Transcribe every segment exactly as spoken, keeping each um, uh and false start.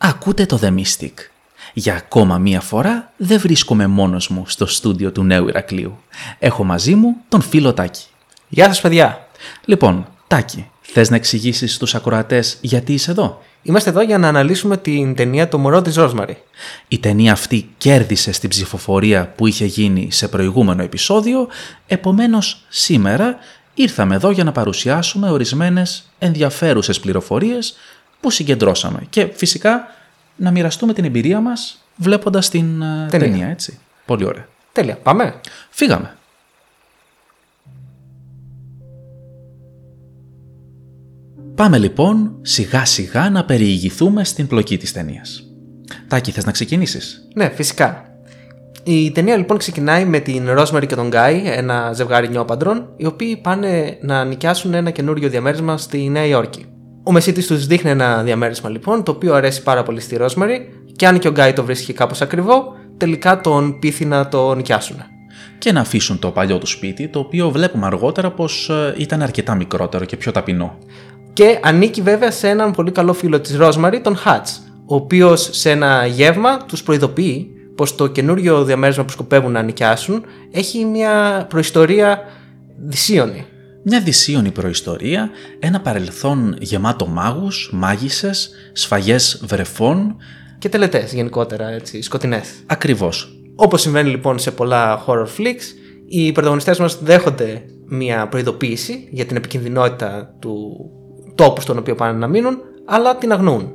Ακούτε το The Mystic. Για ακόμα μία φορά δεν βρίσκομαι μόνος μου στο στούντιο του Νέου Ηρακλείου. Έχω μαζί μου τον φίλο Τάκη. Γεια σας παιδιά. Λοιπόν, Τάκη, θες να εξηγήσεις στους ακροατές γιατί είσαι εδώ? Είμαστε εδώ για να αναλύσουμε την ταινία «Το μωρό της Ρόζμαρι». Η ταινία αυτή κέρδισε στην ψηφοφορία που είχε γίνει σε προηγούμενο επεισόδιο, επομένως σήμερα ήρθαμε εδώ για να παρουσιάσουμε ορισμένες ενδιαφέρουσες πληροφορίες που συγκεντρώσαμε και φυσικά να μοιραστούμε την εμπειρία μας βλέποντας την ταινία. ταινία, έτσι. Πολύ ωραία. Τέλεια. Πάμε. Φύγαμε. Πάμε λοιπόν σιγά σιγά να περιηγηθούμε στην πλοκή της ταινίας. Τάκη, θες να ξεκινήσεις? Ναι, φυσικά. Η ταινία λοιπόν ξεκινάει με την Ρόζμαρι και τον Γκάι, ένα ζευγάρι νιόπαντρων, οι οποίοι πάνε να νοικιάσουν ένα καινούριο διαμέρισμα στη Νέα Υόρκη. Ο μεσίτης τους δείχνει ένα διαμέρισμα λοιπόν, το οποίο αρέσει πάρα πολύ στη Ρόζμαρι, και αν και ο Γκάι το βρίσκει κάπως ακριβό, τελικά τον πείθει να το νοικιάσουν. Και να αφήσουν το παλιό του σπίτι, το οποίο βλέπουμε αργότερα πως ήταν αρκετά μικρότερο και πιο ταπεινό. Και ανήκει βέβαια σε έναν πολύ καλό φίλο της Ρόζμαρι, τον Hutch, ο οποίος σε ένα γεύμα τους προειδοποιεί πως το καινούριο διαμέρισμα που σκοπεύουν να νοικιάσουν έχει μια προϊστορία δυσίωνη. Μια δυσίωνη προϊστορία, ένα παρελθόν γεμάτο μάγους, μάγισσες, σφαγές βρεφών. Και τελετές γενικότερα, έτσι, σκοτεινές. Ακριβώς. Όπως συμβαίνει λοιπόν σε πολλά horror flicks, οι πρωταγωνιστές μας δέχονται μια προειδοποίηση για την επικινδυνότητα του τόπου στον οποίο πάνε να μείνουν, αλλά την αγνοούν.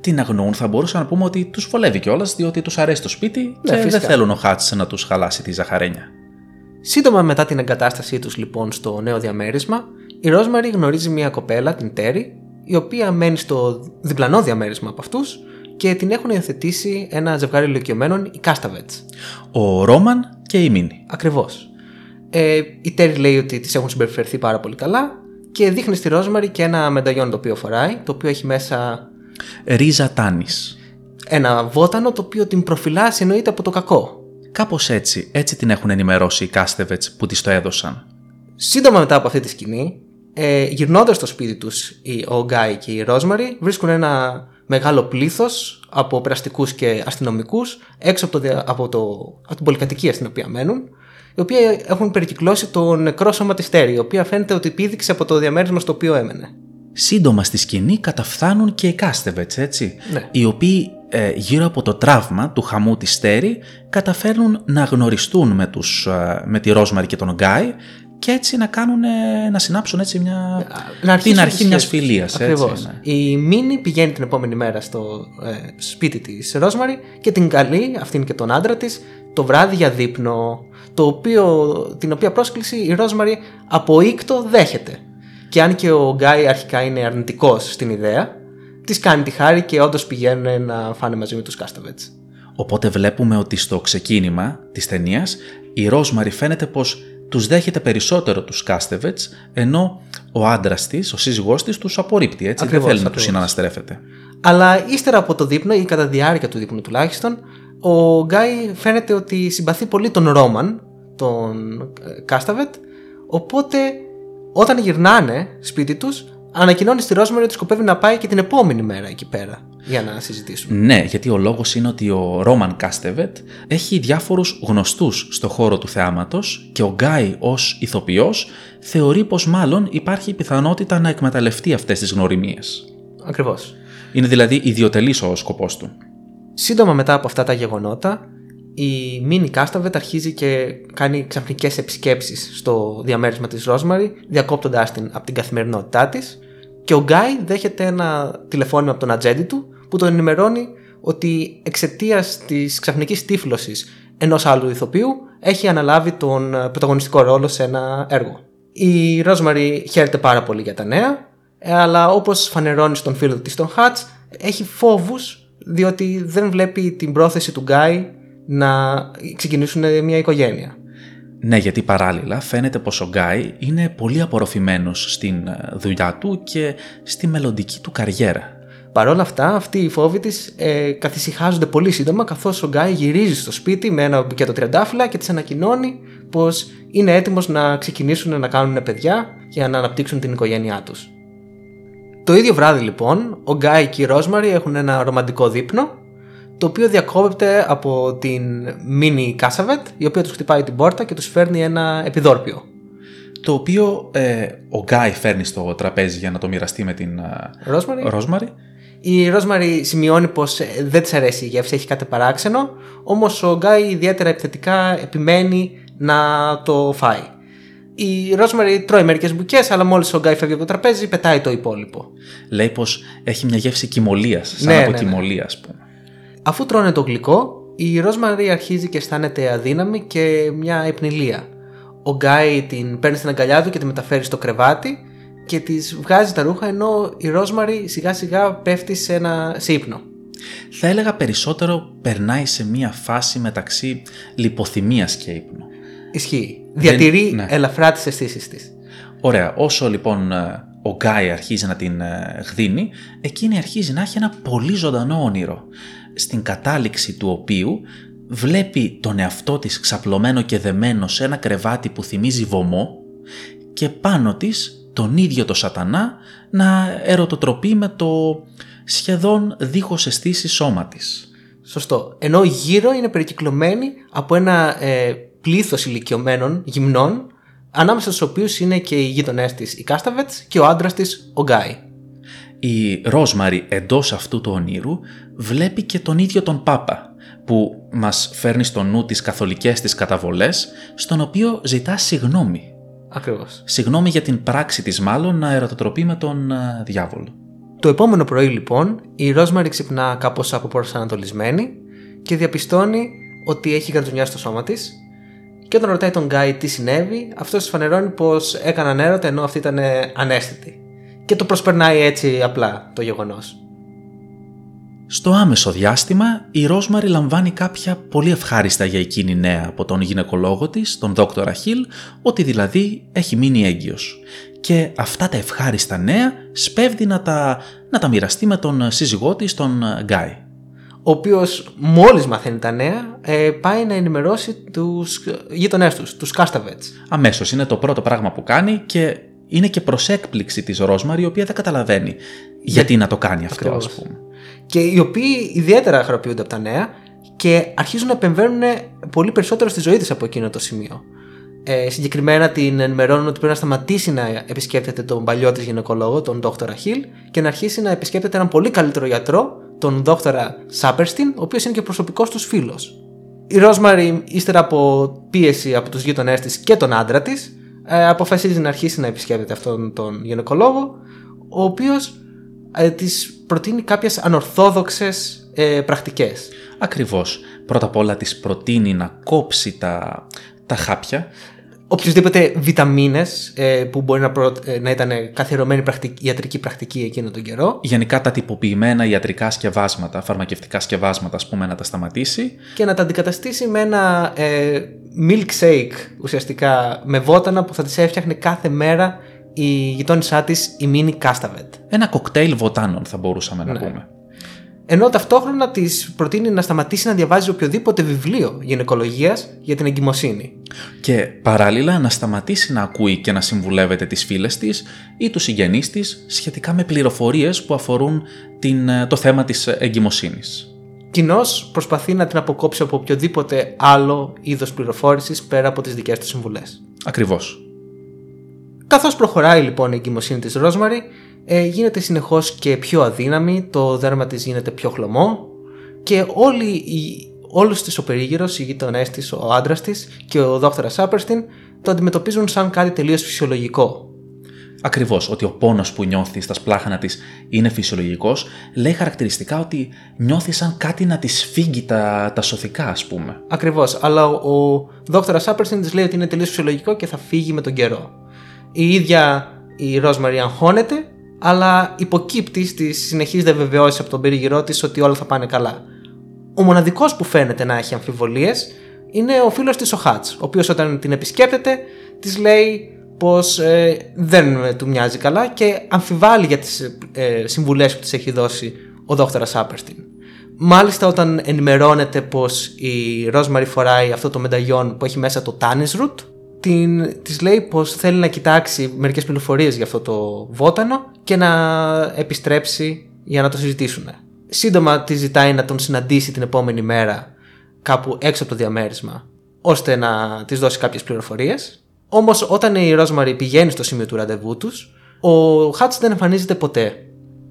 Την αγνοούν, θα μπορούσαμε να πούμε ότι τους βολεύει κιόλας, διότι τους αρέσει το σπίτι ναι, και φυσικά. Δεν θέλουν ο Χάτς να τους χαλάσει τη ζαχαρένια. Σύντομα μετά την εγκατάστασή τους λοιπόν στο νέο διαμέρισμα, η Ρόζμαρι γνωρίζει μια κοπέλα, την Τέρι, η οποία μένει στο διπλανό διαμέρισμα από αυτούς και την έχουν υιοθετήσει ένα ζευγάρι ηλικιωμένων, οι Κάσταβετ. Ο Ρόμαν και η Μίνη. Ακριβώς. Ε, η Τέρι λέει ότι τις έχουν συμπεριφερθεί πάρα πολύ καλά και δείχνει στη Ρόζμαρι και ένα μενταγιόν το οποίο φοράει, το οποίο έχει μέσα ρίζα Tannis. Ένα βότανο το οποίο την προφυλάσσει εννοείται από το κακό. Κάπως έτσι, έτσι την έχουν ενημερώσει οι Κάστεβετς που της το έδωσαν. Σύντομα μετά από αυτή τη σκηνή, ε, γυρνώντας στο σπίτι τους ο Γκάι και η Ρόζμαρι, βρίσκουν ένα μεγάλο πλήθος από περαστικούς και αστυνομικούς έξω από, το, από, το, από την πολυκατοικία στην οποία μένουν, οι οποίοι έχουν περικυκλώσει το νεκρό σώμα της Τέρι, η οποία φαίνεται ότι πήδηξε από το διαμέρισμα στο οποίο έμενε. Σύντομα στη σκηνή καταφθάνουν και οι Κάστεβετς, έτσι, ναι. Οι οποίοι γύρω από το τραύμα του χαμού της Τέρι καταφέρνουν να γνωριστούν με, τους, με τη Ρόζμαρι και τον Γκάι και έτσι να, κάνουν, να συνάψουν έτσι μια, να την αρχή μιας φιλίας. Ακριβώς. Ναι. Η Μίνη πηγαίνει την επόμενη μέρα στο ε, σπίτι της Ρόζμαρι και την καλεί, αυτήν και τον άντρα της, το βράδυ για δείπνο, το οποίο, την οποία πρόσκληση η Ρόζμαρι από οίκτο δέχεται. Και αν και ο Γκάι αρχικά είναι αρνητικός στην ιδέα, της κάνει τη χάρη και όντως πηγαίνουν να φάνε μαζί με τους Κάσταβετς. Οπότε βλέπουμε ότι στο ξεκίνημα της ταινίας η Ρόζμαρι φαίνεται πως τους δέχεται περισσότερο τους Κάσταβετς, ενώ ο άντρας της, ο σύζυγός της, τους απορρίπτει. Έτσι, ακριβώς, δεν θέλει ακριβώς να τους συναναστρέφεται. Αλλά ύστερα από το δείπνο ή κατά διάρκεια του δείπνου τουλάχιστον, ο Γκάι φαίνεται ότι συμπαθεί πολύ τον Ρόμαν, τον Κάσταβετ, οπότε όταν γυρνάνε σπίτι τους, ανακοινώνει στη Ρόζμαρι ότι σκοπεύει να πάει και την επόμενη μέρα εκεί πέρα για να συζητήσουν. Ναι, γιατί ο λόγος είναι ότι ο Ρόμαν Κάστεβετ έχει διάφορους γνωστούς στο χώρο του θεάματος και ο Γκάι ως ηθοποιός θεωρεί πως μάλλον υπάρχει πιθανότητα να εκμεταλλευτεί αυτές τις γνωριμίες. Ακριβώς. Είναι δηλαδή ιδιωτελής ο σκοπός του. Σύντομα μετά από αυτά τα γεγονότα, η Μίνη Κάσταβετ αρχίζει και κάνει ξαφνικές επισκέψεις στο διαμέρισμα της Ρόζμαρι, διακόπτοντας την από την καθημερινότητά της, και ο Γκάι δέχεται ένα τηλεφώνημα από τον ατζέντη του που τον ενημερώνει ότι εξαιτίας της ξαφνικής τύφλωσης ενός άλλου ηθοποιού έχει αναλάβει τον πρωταγωνιστικό ρόλο σε ένα έργο. Η Ρόζμαρι χαίρεται πάρα πολύ για τα νέα, αλλά όπως φανερώνει στον φίλο της τον Χατς, έχει φόβους διότι δεν βλέπει την πρόθεση του Γκάι να ξεκινήσουν μια οικογένεια. Ναι, γιατί παράλληλα φαίνεται πως ο Γκάι είναι πολύ απορροφημένος στην δουλειά του και στη μελλοντική του καριέρα. Παρ' όλα αυτά, αυτοί οι φόβοι της ε, καθησυχάζονται πολύ σύντομα, καθώς ο Γκάι γυρίζει στο σπίτι με ένα μπουκέτο τριαντάφυλλα και της ανακοινώνει πως είναι έτοιμος να ξεκινήσουν να κάνουν παιδιά για να αναπτύξουν την οικογένειά τους. Το ίδιο βράδυ λοιπόν, ο Γκάι και η Ρόζμαρι έχουν ένα ρομαντικό δείπνο, το οποίο διακόπτεται από την Μίνη Κάσταβετ, η οποία τους χτυπάει την πόρτα και τους φέρνει ένα επιδόρπιο. Το οποίο ε, ο Γκάι φέρνει στο τραπέζι για να το μοιραστεί με την Ρόζμαρι. Η Ρόζμαρι σημειώνει πως δεν της αρέσει η γεύση, έχει κάτι παράξενο, όμως ο Γκάι ιδιαίτερα επιθετικά επιμένει να το φάει. Η Ρόζμαρι τρώει μερικές μπουκές, αλλά μόλις ο Γκάι φεύγει από το τραπέζι, πετάει το υπόλοιπο. Λέει πως έχει μια γεύση κυμολίας, σαν ναι, από ναι, κυμολία, ναι. Ας πούμε. Αφού τρώνε το γλυκό, η Ρόζμαρι αρχίζει και αισθάνεται αδύναμη και μια υπνηλία. Ο Γκάι την παίρνει στην αγκαλιά του και τη μεταφέρει στο κρεβάτι και της βγάζει τα ρούχα, ενώ η Ρόζμαρι σιγά σιγά πέφτει σε, ένα... σε ύπνο. Θα έλεγα περισσότερο περνάει σε μια φάση μεταξύ λιποθυμίας και ύπνου. Ισχύει. Διατηρεί Δεν... ναι. ελαφρά τις αισθήσεις της. Ωραία. Όσο λοιπόν ο Γκάι αρχίζει να την γδίνει, εκείνη αρχίζει να έχει ένα πολύ ζωντανό όνειρο, στην κατάληξη του οποίου βλέπει τον εαυτό της ξαπλωμένο και δεμένο σε ένα κρεβάτι που θυμίζει βωμό και πάνω της τον ίδιο το σατανά να ερωτοτροπεί με το σχεδόν δίχως αισθήσει σώμα της. Σωστό. Ενώ γύρω είναι περικυκλωμένη από ένα ε, πλήθος ηλικιωμένων γυμνών, ανάμεσα στους οποίους είναι και οι γείτονές της η Κάσταβετς και ο άντρας της ο Γκάι. Η Ρόζμαρι εντός αυτού του ονείρου βλέπει και τον ίδιο τον Πάπα, που μας φέρνει στο νου τις καθολικές της καταβολές, στον οποίο ζητά συγγνώμη. Ακριβώς. Συγγνώμη για την πράξη της μάλλον να ερωτοτροπεί με τον α, διάβολο. Το επόμενο πρωί λοιπόν η Ρόζμαρι ξυπνά κάπως από προσανατολισμένη και διαπιστώνει ότι έχει γρατζουνιά στο σώμα της, και όταν ρωτάει τον Γκάι τι συνέβη, αυτός φανερώνει πως έκαναν έρωτα ενώ αυτή ήταν αναίσθητη και το προσπερνάει έτσι απλά το γεγονός. Στο άμεσο διάστημα η Ρόζμαρι λαμβάνει κάποια πολύ ευχάριστα για εκείνη νέα από τον γυναικολόγο της, τον δόκτορα Χίλ, ότι δηλαδή έχει μείνει έγκυος. Και αυτά τα ευχάριστα νέα σπέβδει να τα, να τα μοιραστεί με τον σύζυγό της, τον Γκάι. Ο οποίος μόλις μαθαίνει τα νέα πάει να ενημερώσει τους γείτονές τους, τους Κάσταβετς. Αμέσως είναι το πρώτο πράγμα που κάνει και είναι και προς έκπληξη της Ρόζμαρι, η οποία δεν καταλαβαίνει γιατί να το κάνει αυτό. Ακριβώς. Ας πούμε. Και οι οποίοι ιδιαίτερα χαροποιούνται από τα νέα και αρχίζουν να επεμβαίνουν πολύ περισσότερο στη ζωή της από εκείνο το σημείο. Ε, συγκεκριμένα την ενημερώνουν ότι πρέπει να σταματήσει να επισκέπτεται τον παλιό της γυναικολόγο, τον δόκτορα Χίλ, και να αρχίσει να επισκέπτεται έναν πολύ καλύτερο γιατρό, τον δόκτορα Σάπερστιν, ο οποίος είναι και προσωπικός τους φίλος. Η Ρόζμαρι, ύστερα από πίεση από τους γείτονές της και τον άντρα της, ε, αποφασίζει να αρχίσει να επισκέπτεται αυτόν τον γυναικολόγο, ο οποίος ε, της προτείνει κάποιες ανορθόδοξες ε, πρακτικές. Ακριβώς. Πρώτα απ' όλα της προτείνει να κόψει τα, τα χάπια. Οποιουσδήποτε βιταμίνες ε, που μπορεί να, προ, ε, να ήταν καθιερωμένη πρακτική, ιατρική πρακτική εκείνο τον καιρό. Γενικά τα τυποποιημένα ιατρικά σκευάσματα, φαρμακευτικά σκευάσματα, ας πούμε, να τα σταματήσει. Και να τα αντικαταστήσει με ένα ε, milkshake ουσιαστικά με βότανα που θα της έφτιαχνε κάθε μέρα η γειτόνισά της, η Μίνη Κάσταβετ. Ένα κοκτέιλ βοτάνων θα μπορούσαμε να ναι. πούμε. Ενώ ταυτόχρονα της προτείνει να σταματήσει να διαβάζει οποιοδήποτε βιβλίο γυναικολογίας για την εγκυμοσύνη. Και παράλληλα να σταματήσει να ακούει και να συμβουλεύεται τις φίλες της ή τους συγγενείς της σχετικά με πληροφορίες που αφορούν την, το θέμα της εγκυμοσύνης. Κοινώς προσπαθεί να την αποκόψει από οποιοδήποτε άλλο είδος πληροφόρησης πέρα από τις δικές του συμβουλές. Ακριβώς. Καθώς προχωράει λοιπόν η εγκυμοσύνη της Ρόζμαρι, ε, γίνεται συνεχώς και πιο αδύναμη, το δέρμα της γίνεται πιο χλωμό και όλοι οι, όλους της ο περίγυρος, οι γείτονές της, ο άντρας της και ο δόκτωρας Σάπερστιν το αντιμετωπίζουν σαν κάτι τελείως φυσιολογικό. Ακριβώς, ότι ο πόνος που νιώθει στα σπλάχανα της είναι φυσιολογικός, λέει χαρακτηριστικά ότι νιώθει σαν κάτι να της φύγει τα, τα σωθικά, ας πούμε. Ακριβώς, αλλά ο, ο δόκτωρας Σάπερστιν της λέει ότι είναι τελείως φυσιολογικό και θα φύγει με τον καιρό. Η ίδια η Ρόζμαρι αγχώνεται, αλλά υποκύπτει στις συνεχείς διαβεβαιώσεις από τον περίγυρό της ότι όλα θα πάνε καλά. Ο μοναδικός που φαίνεται να έχει αμφιβολίες είναι ο φίλος της ο Hutch, ο οποίος όταν την επισκέπτεται της λέει πως ε, δεν του μοιάζει καλά και αμφιβάλλει για τις ε, συμβουλές που της έχει δώσει ο δόκτωρας Σάπερστιν. Μάλιστα όταν ενημερώνεται πως η Ρόζμαρι φοράει αυτό το μενταγιόν που έχει μέσα το Tannis Root, την, της λέει πως θέλει να κοιτάξει μερικές πληροφορίες για αυτό το βότανο και να επιστρέψει για να το συζητήσουν. Σύντομα τη ζητάει να τον συναντήσει την επόμενη μέρα κάπου έξω από το διαμέρισμα ώστε να της δώσει κάποιες πληροφορίες. Όμως όταν η Ρόζμαρι πηγαίνει στο σημείο του ραντεβού τους, ο Hutch δεν εμφανίζεται ποτέ.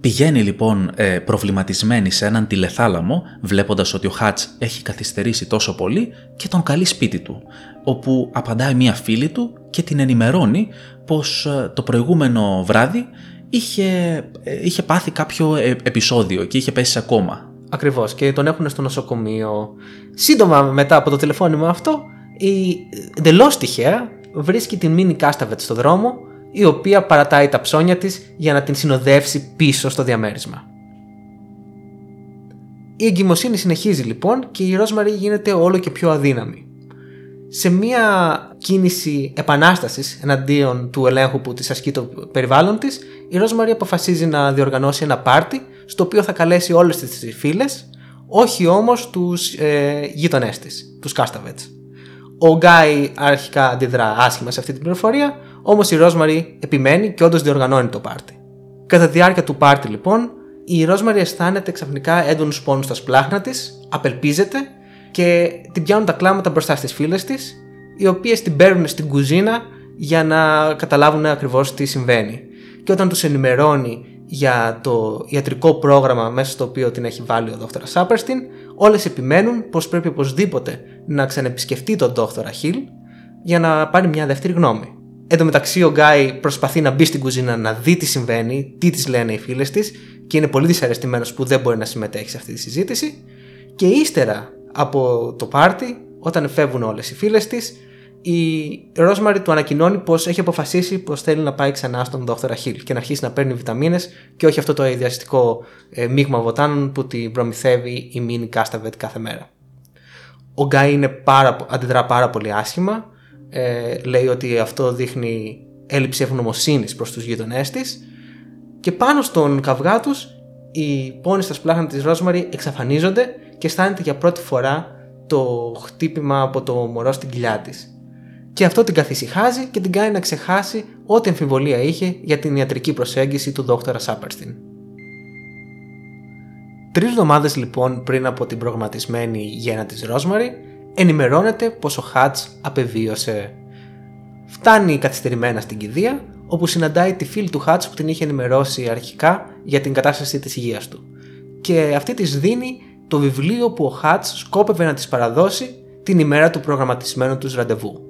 Πηγαίνει λοιπόν προβληματισμένη σε έναν τηλεθάλαμο, βλέποντας ότι ο Hutch έχει καθυστερήσει τόσο πολύ, και τον καλεί σπίτι του, όπου απαντάει μία φίλη του και την ενημερώνει πως το προηγούμενο βράδυ είχε, είχε πάθει κάποιο επεισόδιο και είχε πέσει σε κόμμα. Ακριβώς, και τον έχουν στο νοσοκομείο. Σύντομα μετά από το τηλεφώνημα αυτό, η εντελώς τυχαία βρίσκει την Μίνη Κάσταβετ στο δρόμο, η οποία παρατάει τα ψώνια της για να την συνοδεύσει πίσω στο διαμέρισμα. Η εγκυμοσύνη συνεχίζει λοιπόν και η Ρόζμαρι γίνεται όλο και πιο αδύναμη. Σε μια κίνηση επανάστασης εναντίον του ελέγχου που της ασκεί το περιβάλλον της, η Ρόζμαρι αποφασίζει να διοργανώσει ένα πάρτι στο οποίο θα καλέσει όλες τις φίλες, όχι όμως τους ε, γείτονές της, τους Κάσταβετς. Ο Γκάι αρχικά αντιδρά άσχημα σε αυτή την πληροφορία, όμως η Ρόζμαρι επιμένει και όντως διοργανώνει το πάρτι. Κατά τη διάρκεια του πάρτι λοιπόν, η Ρόζμαρι αισθάνεται ξαφνικά έντονους πόνους στα σπλάχνα της, απελπίζεται και την πιάνουν τα κλάματα μπροστά στις φίλες της, οι οποίες την παίρνουν στην κουζίνα για να καταλάβουν ακριβώς τι συμβαίνει. Και όταν τους ενημερώνει για το ιατρικό πρόγραμμα μέσα στο οποίο την έχει βάλει ο δόκτωρας Σάπερστιν, όλες επιμένουν πως πρέπει οπωσδήποτε να ξαναεπισκεφτεί τον δόκτωρα Χίλ για να πάρει μια δεύτερη γνώμη. Εν τω μεταξύ ο Γκάι προσπαθεί να μπει στην κουζίνα να δει τι συμβαίνει, τι της λένε οι φίλες της, και είναι πολύ δυσαρεστημένος που δεν μπορεί να συμμετέχει σε αυτή τη συζήτηση. Και ύστερα από το πάρτι, όταν φεύγουν όλες οι φίλες της, η Ρόζμαρι του ανακοινώνει πως έχει αποφασίσει πως θέλει να πάει ξανά στον δόκτωρα Χίλ και να αρχίσει να παίρνει βιταμίνες και όχι αυτό το ιδιαστικό μείγμα βοτάνων που την προμηθεύει η Μίνη Κάσταβετ κάθε μέρα. Ο Γκάι είναι πάρα, αντιδρά πάρα πολύ άσχημα. Ε, λέει ότι αυτό δείχνει έλλειψη ευγνωμοσύνης προς τους γείτονές της, και πάνω στον καυγά τους οι πόνοι στα σπλάχνα της Ρόζμαρι εξαφανίζονται και αισθάνεται για πρώτη φορά το χτύπημα από το μωρό στην κοιλιά της, και αυτό την καθησυχάζει και την κάνει να ξεχάσει ό,τι αμφιβολία είχε για την ιατρική προσέγγιση του δόκτωρα Σάπερστιν. Τρεις εβδομάδες λοιπόν πριν από την προγραμματισμένη γέννα της Ρόζμαρι, ενημερώνεται πως ο Hutch απεβίωσε. Φτάνει καθυστερημένα στην κηδεία, όπου συναντάει τη φίλη του Hutch που την είχε ενημερώσει αρχικά για την κατάσταση της υγείας του, και αυτή της δίνει το βιβλίο που ο Hutch σκόπευε να της παραδώσει την ημέρα του προγραμματισμένου τους ραντεβού.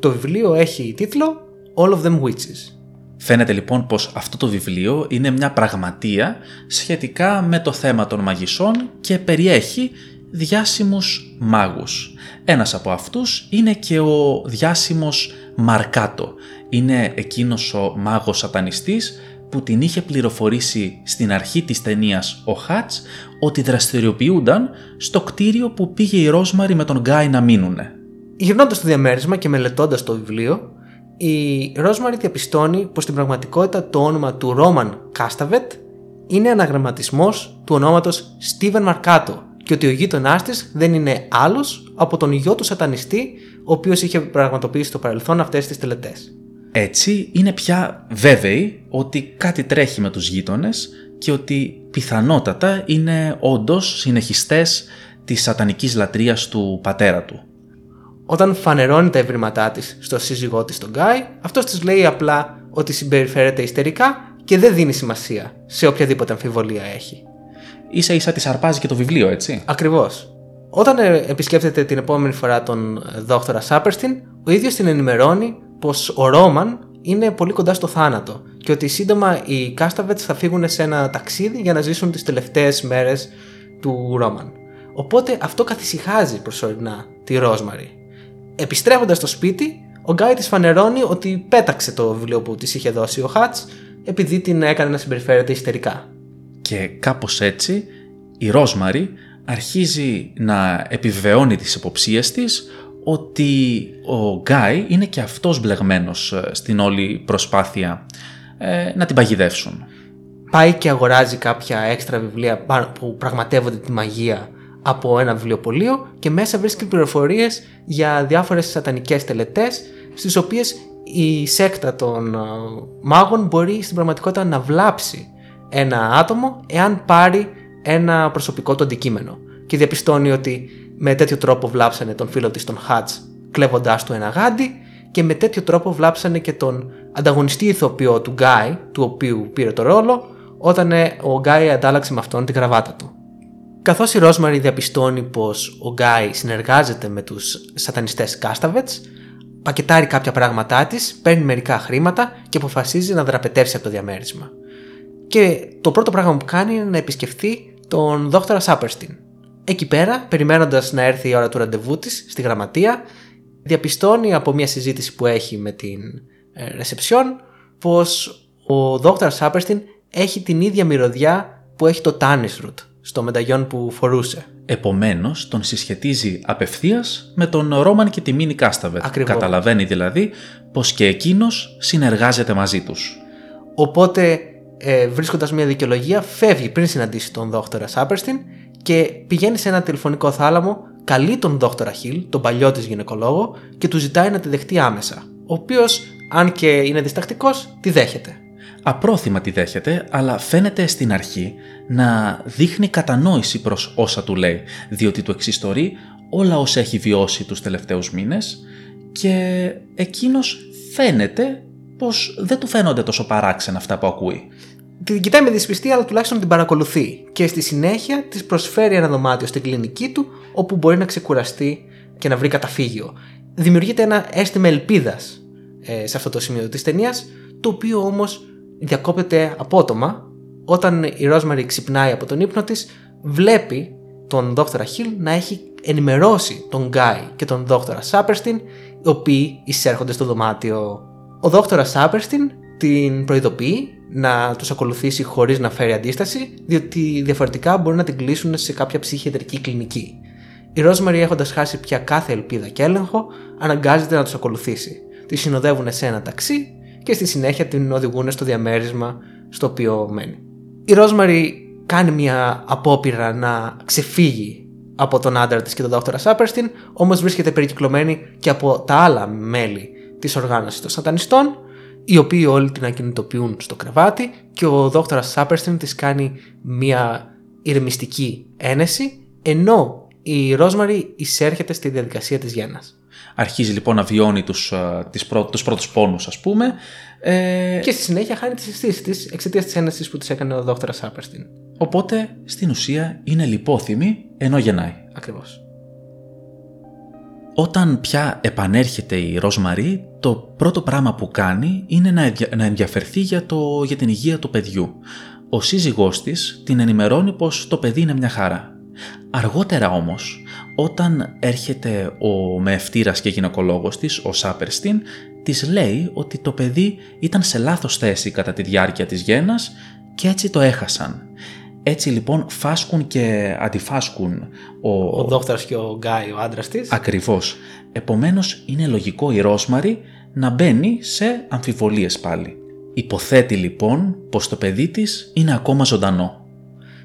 Το βιβλίο έχει τίτλο All of them witches. Φαίνεται λοιπόν πως αυτό το βιβλίο είναι μια πραγματεία σχετικά με το θέμα των μαγισσών και περιέχει διάσημους μάγους. Ένας από αυτούς είναι και ο διάσημος Μαρκάτο. Είναι εκείνος ο μάγος σατανιστής που την είχε πληροφορήσει στην αρχή της ταινίας ο Hutch ότι δραστηριοποιούνταν στο κτίριο που πήγε η Ρόζμαρι με τον Γκάι να μείνουνε. Γυρνώντας στο διαμέρισμα και μελετώντας το βιβλίο, η Ρόζμαρι διαπιστώνει πως στην πραγματικότητα το όνομα του Ρόμαν Κάσταβετ είναι αναγραμματισμός του ονόματος Στίβεν Μαρκάτο, και ότι ο γείτονάς της δεν είναι άλλος από τον γιο του σατανιστή, ο οποίος είχε πραγματοποιήσει στο παρελθόν αυτές τις τελετές. Έτσι είναι πια βέβαιοι ότι κάτι τρέχει με τους γείτονες και ότι πιθανότατα είναι όντως συνεχιστές της σατανικής λατρείας του πατέρα του. Όταν φανερώνει τα ευρήματά της στο σύζυγό της τον Γκάι, αυτός της λέει απλά ότι συμπεριφέρεται ιστερικά και δεν δίνει σημασία σε οποιαδήποτε αμφιβολία έχει. Ίσα ίσα της αρπάζει και το βιβλίο, έτσι. Ακριβώς. Όταν επισκέπτεται την επόμενη φορά τον δόκτωρα Σάπερστιν, ο ίδιος την ενημερώνει πως ο Ρόμαν είναι πολύ κοντά στο θάνατο και ότι σύντομα οι Κάσταβετς θα φύγουν σε ένα ταξίδι για να ζήσουν τις τελευταίες μέρες του Ρόμαν. Οπότε αυτό καθησυχάζει προσωρινά τη Ρόζμαρι. Επιστρέφοντας στο σπίτι, ο Γκάι της φανερώνει ότι πέταξε το βιβλίο που της είχε δώσει ο Hutch επειδή την έκανε να συμπεριφέρεται ιστερικά. Και κάπως έτσι η Ρόζμαρι αρχίζει να επιβεβαιώνει τις υποψίες της ότι ο Γκάι είναι και αυτός μπλεγμένος στην όλη προσπάθεια ε, να την παγιδεύσουν. Πάει και αγοράζει κάποια έξτρα βιβλία που πραγματεύονται τη μαγεία από ένα βιβλιοπωλείο και μέσα βρίσκει πληροφορίες για διάφορες σατανικές τελετές στις οποίες η σέκτα των μάγων μπορεί στην πραγματικότητα να βλάψει ένα άτομο εάν πάρει ένα προσωπικό το αντικείμενο. Και διαπιστώνει ότι με τέτοιο τρόπο βλάψανε τον φίλο της, τον Hutch, κλέβοντάς του ένα γάντι, και με τέτοιο τρόπο βλάψανε και τον ανταγωνιστή ηθοποιό του Γκάι, του οποίου πήρε το ρόλο, όταν ο Γκάι αντάλλαξε με αυτόν την κραβάτα του. Καθώς η Ρόζμαρι διαπιστώνει πως ο Γκάι συνεργάζεται με τους σατανιστές Κάσταβετς, πακετάρει κάποια πράγματά της, παίρνει μερικά χρήματα και αποφασίζει να δραπετεύσει από το διαμέρισμα. Και το πρώτο πράγμα που κάνει είναι να επισκεφθεί τον δόκτορα Σάπερστιν. Εκεί πέρα, περιμένοντας να έρθει η ώρα του ραντεβού της στη γραμματεία, διαπιστώνει από μια συζήτηση που έχει με την ρεσεψιόν πως ο δόκτορα Σάπερστιν έχει την ίδια μυρωδιά που έχει το Tannis Root στο μενταγιόν που φορούσε. Επομένως, τον συσχετίζει απευθείας με τον Ρόμαν και τη Μίνη Κάσταβετ. Καταλαβαίνει δηλαδή πως και εκείνος συνεργάζεται μαζί τους. Οπότε, ε, βρίσκοντας μια δικαιολογία, φεύγει πριν συναντήσει τον δόκτορα Σάπερστιν και πηγαίνει σε ένα τηλεφωνικό θάλαμο, καλεί τον δόκτορα Χίλ, τον παλιό της γυναικολόγο, και του ζητάει να τη δεχτεί άμεσα. Ο οποίος, αν και είναι διστακτικός, τη δέχεται. Απρόθυμα τη δέχεται, αλλά φαίνεται στην αρχή να δείχνει κατανόηση προς όσα του λέει, διότι του εξιστορεί όλα όσα έχει βιώσει τους τελευταίους μήνες και εκείνος φαίνεται πως δεν του φαίνονται τόσο παράξενα αυτά που ακούει. Την κοιτάει με δυσπιστία, αλλά τουλάχιστον την παρακολουθεί, και στη συνέχεια της προσφέρει ένα δωμάτιο στην κλινική του, όπου μπορεί να ξεκουραστεί και να βρει καταφύγιο. Δημιουργείται ένα αίσθημα ελπίδας ε, σε αυτό το σημείο της ταινίας, το οποίο όμως διακόπτεται απότομα όταν η Ρόζμαρι ξυπνάει από τον ύπνο της. Βλέπει τον δόκτορα Χίλ να έχει ενημερώσει τον Γκάι και τον δόκτορα Σάπερστιν, οι οποίοι εισέρχονται στο δωμάτιο. Ο δόκτορας Σάπερστιν την προειδοποιεί να τους ακολουθήσει χωρίς να φέρει αντίσταση, διότι διαφορετικά μπορεί να την κλείσουν σε κάποια ψυχιατρική κλινική. Η Ρόζμαρι, έχοντας χάσει πια κάθε ελπίδα και έλεγχο, αναγκάζεται να τους ακολουθήσει. Τη συνοδεύουν σε ένα ταξί και στη συνέχεια την οδηγούν στο διαμέρισμα στο οποίο μένει. Η Ρόζμαρι κάνει μια απόπειρα να ξεφύγει από τον άντρα της και τον δόκτορα Σάπερστιν, όμως βρίσκεται περικυκλωμένη και από τα άλλα μέλη της οργάνωσης των σατανιστών, οι οποίοι όλοι την ακινητοποιούν στο κρεβάτι, και ο δόκτορας Σάπερστιν της κάνει μια ηρεμιστική ένεση, ενώ η Ρόζμαρι εισέρχεται στη διαδικασία της γέννας. Αρχίζει λοιπόν να βιώνει τους, τις πρω, τους πρώτους πόνους, ας πούμε. Ε... Και στη συνέχεια χάνει τις αισθήσεις της εξαιτίας της ένεσης που της έκανε ο δόκτορας Σάπερστιν. Οπότε στην ουσία είναι λιπόθυμη ενώ γεννάει. Ακριβώς. Όταν πια επανέρχεται η Ρόζμαρι, το πρώτο πράγμα που κάνει είναι να ενδιαφερθεί για, το, για την υγεία του παιδιού. Ο σύζυγός της την ενημερώνει πως το παιδί είναι μια χαρά. Αργότερα όμως, όταν έρχεται ο μεευτήρας και γυναικολόγος της, ο Σάπερστιν, της λέει ότι το παιδί ήταν σε λάθος θέση κατά τη διάρκεια της γέννας και έτσι το έχασαν. Έτσι λοιπόν φάσκουν και αντιφάσκουν ο, ο δόκτωρας και ο Γκάι, ο άντρας της. Ακριβώς. Επομένως είναι λογικό η Ρόζμαρι να μπαίνει σε αμφιβολίες πάλι. Υποθέτει λοιπόν πως το παιδί της είναι ακόμα ζωντανό.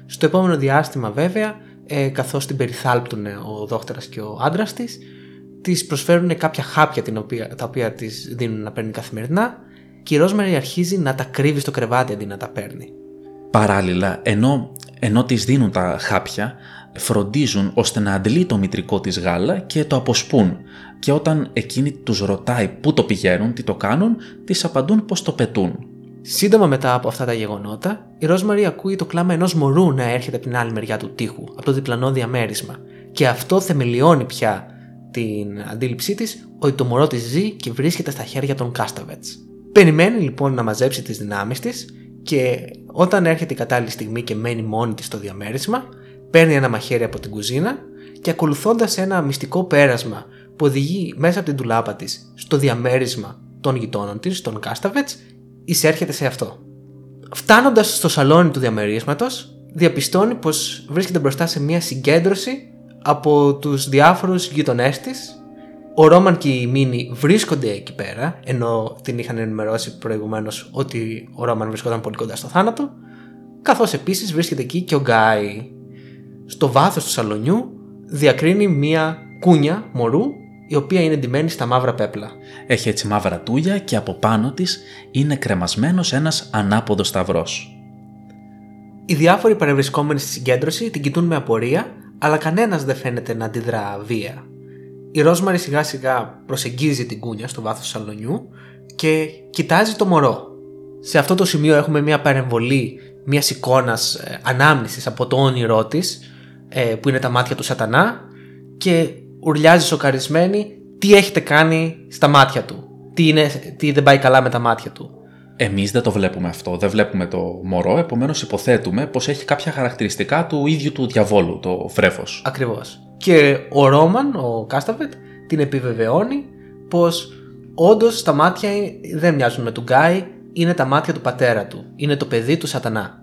Στο επόμενο διάστημα βέβαια, ε, καθώς την περιθάλπτουν ο δόκτωρας και ο άντρας της, της προσφέρουν κάποια χάπια την οποία, τα οποία της δίνουν να παίρνει καθημερινά, και η Ρόζμαρι αρχίζει να τα κρύβει στο κρεβάτι αντί να τα παίρνει. Παράλληλα, ενώ, ενώ της δίνουν τα χάπια, φροντίζουν ώστε να αντλεί το μητρικό της γάλα και το αποσπούν, και όταν εκείνη τους ρωτάει πού το πηγαίνουν, τι το κάνουν, της απαντούν πως το πετούν. Σύντομα μετά από αυτά τα γεγονότα, η Ρόζμαρι ακούει το κλάμα ενός μωρού να έρχεται από την άλλη μεριά του τοίχου, από το διπλανό διαμέρισμα, και αυτό θεμελιώνει πια την αντίληψή της ότι το μωρό της ζει και βρίσκεται στα χέρια των Κάσταβετς. Περιμένει λοιπόν να μαζέψει τις δυνάμεις της, και όταν έρχεται η κατάλληλη στιγμή και μένει μόνη της στο διαμέρισμα, παίρνει ένα μαχαίρι από την κουζίνα και, ακολουθώντας ένα μυστικό πέρασμα που οδηγεί μέσα από την ντουλάπα της στο διαμέρισμα των γειτόνων της, των Κάσταβετς, εισέρχεται σε αυτό. Φτάνοντας στο σαλόνι του διαμερίσματος, διαπιστώνει πως βρίσκεται μπροστά σε μια συγκέντρωση από τους διάφορους γειτονές της, Ο Ρόμαν και η Μίνη βρίσκονται εκεί πέρα, ενώ την είχαν ενημερώσει προηγουμένως ότι ο Ρόμαν βρισκόταν πολύ κοντά στο θάνατο, καθώς επίσης βρίσκεται εκεί και ο Γκάι. Στο βάθος του σαλονιού διακρίνει μία κούνια μωρού, η οποία είναι ντυμένη στα μαύρα πέπλα. Έχει έτσι μαύρα τούγια και από πάνω της είναι κρεμασμένος ένας ανάποδος σταυρός. Οι διάφοροι παρευρισκόμενοι στη συγκέντρωση την κοιτούν με απορία, αλλά κανένας δεν φαίνεται να αντιδρά βία. Η Ρόζμαρι σιγά σιγά προσεγγίζει την κούνια στο βάθος του σαλονιού και κοιτάζει το μωρό. Σε αυτό το σημείο έχουμε μια παρεμβολή μιας εικόνας ε, ανάμνησης από το όνειρό της, ε, που είναι τα μάτια του σατανά, και ουρλιάζει σοκαρισμένη τι έχετε κάνει στα μάτια του, τι, είναι, τι δεν πάει καλά με τα μάτια του. Εμείς δεν το βλέπουμε αυτό, δεν βλέπουμε το μωρό, επομένως υποθέτουμε πως έχει κάποια χαρακτηριστικά του ίδιου του διαβόλου, το βρέφος. Ακριβώς. Και ο Ρόμαν, ο Κάσταβετ, την επιβεβαιώνει πως όντως τα μάτια δεν μοιάζουν με του Γκάι, είναι τα μάτια του πατέρα του, είναι το παιδί του σατανά.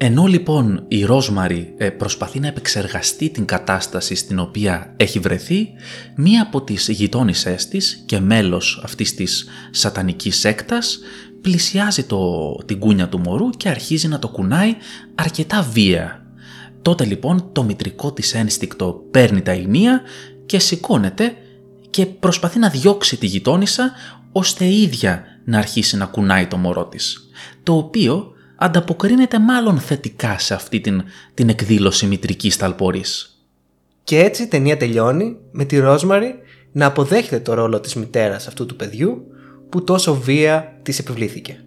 Ενώ λοιπόν η Ρόζμαρι προσπαθεί να επεξεργαστεί την κατάσταση στην οποία έχει βρεθεί, μία από τις γειτόνισσές της και μέλος αυτής της σατανικής σέκτας πλησιάζει το, την κούνια του μωρού και αρχίζει να το κουνάει αρκετά βία. Τότε λοιπόν το μητρικό της ένστικτο παίρνει τα ηνία και σηκώνεται και προσπαθεί να διώξει τη γειτόνισσα ώστε η ίδια να αρχίσει να κουνάει το μωρό της, το οποίο ανταποκρίνεται μάλλον θετικά σε αυτή την, την εκδήλωση μητρικής ταλπορής. Και έτσι η ταινία τελειώνει με τη Ρόζμαρι να αποδέχεται το ρόλο της μητέρας αυτού του παιδιού που τόσο βία της επιβλήθηκε.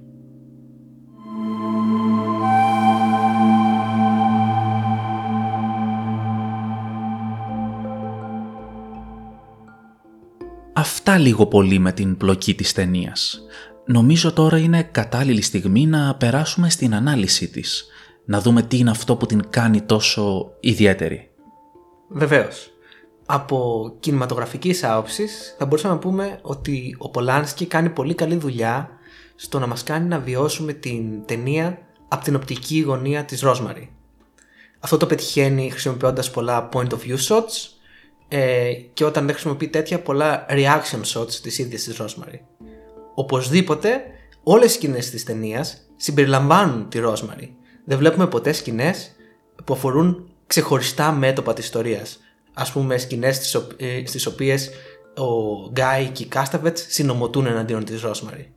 Αυτά λίγο πολύ με την πλοκή της ταινίας. Νομίζω τώρα είναι κατάλληλη στιγμή να περάσουμε στην ανάλυση της, να δούμε τι είναι αυτό που την κάνει τόσο ιδιαίτερη. Βεβαίως. Από κινηματογραφικής άποψης θα μπορούσαμε να πούμε ότι ο Πολάνσκι κάνει πολύ καλή δουλειά στο να μας κάνει να βιώσουμε την ταινία από την οπτική γωνία της Ρόζμαρι. Αυτό το πετυχαίνει χρησιμοποιώντας πολλά point of view shots ε, και όταν δεν χρησιμοποιεί τέτοια, πολλά reaction shots της ίδιας της Ρόζμαρι. Οπωσδήποτε όλες οι σκηνές της ταινίας συμπεριλαμβάνουν τη Ρόζμαρι. Δεν βλέπουμε ποτέ σκηνές που αφορούν ξεχωριστά μέτωπα της ιστορίας. Ας πούμε σκηνές στις οποίες ο Γκάι και η Κάσταβετ συνομωτούν εναντίον της Ρόζμαρι.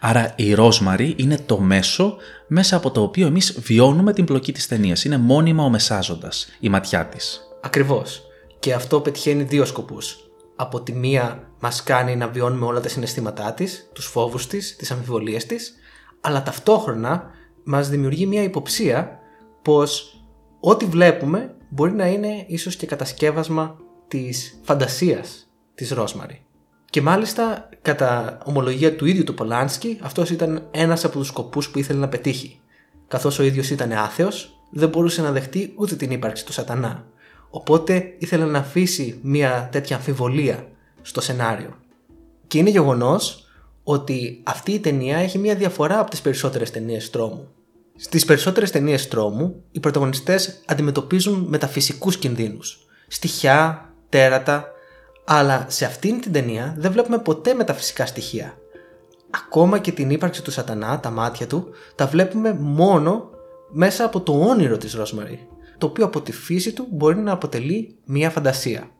Άρα η Ρόζμαρι είναι το μέσο μέσα από το οποίο εμείς βιώνουμε την πλοκή της ταινίας. Είναι μόνιμα ο μεσάζοντας, η ματιά της. Ακριβώς. Και αυτό πετυχαίνει δύο σκοπούς. Από τη μία μας κάνει να βιώνουμε όλα τα συναισθήματά της, τους φόβους της, τις αμφιβολίες της, αλλά ταυτόχρονα μας δημιουργεί μια υποψία πως ό,τι βλέπουμε μπορεί να είναι ίσως και κατασκεύασμα της φαντασίας της Ρόζμαρι. Και μάλιστα, κατά ομολογία του ίδιου του Πολάνσκι, αυτός ήταν ένας από τους σκοπούς που ήθελε να πετύχει. Καθώς ο ίδιος ήταν άθεος, δεν μπορούσε να δεχτεί ούτε την ύπαρξη του σατανά. Οπότε ήθελε να αφήσει μια τέτοια αμφιβολία στο σενάριο. Και είναι γεγονός ότι αυτή η ταινία έχει μια διαφορά από τις περισσότερες ταινίες τρόμου. Στις περισσότερες ταινίες τρόμου, οι πρωταγωνιστές αντιμετωπίζουν μεταφυσικούς κινδύνους, στοιχιά, τέρατα, αλλά σε αυτήν την ταινία δεν βλέπουμε ποτέ μεταφυσικά στοιχεία. Ακόμα και την ύπαρξη του σατανά, τα μάτια του, τα βλέπουμε μόνο μέσα από το όνειρο της Ρόζμαρι, το οποίο από τη φύση του μπορεί να αποτελεί μία φαντασία.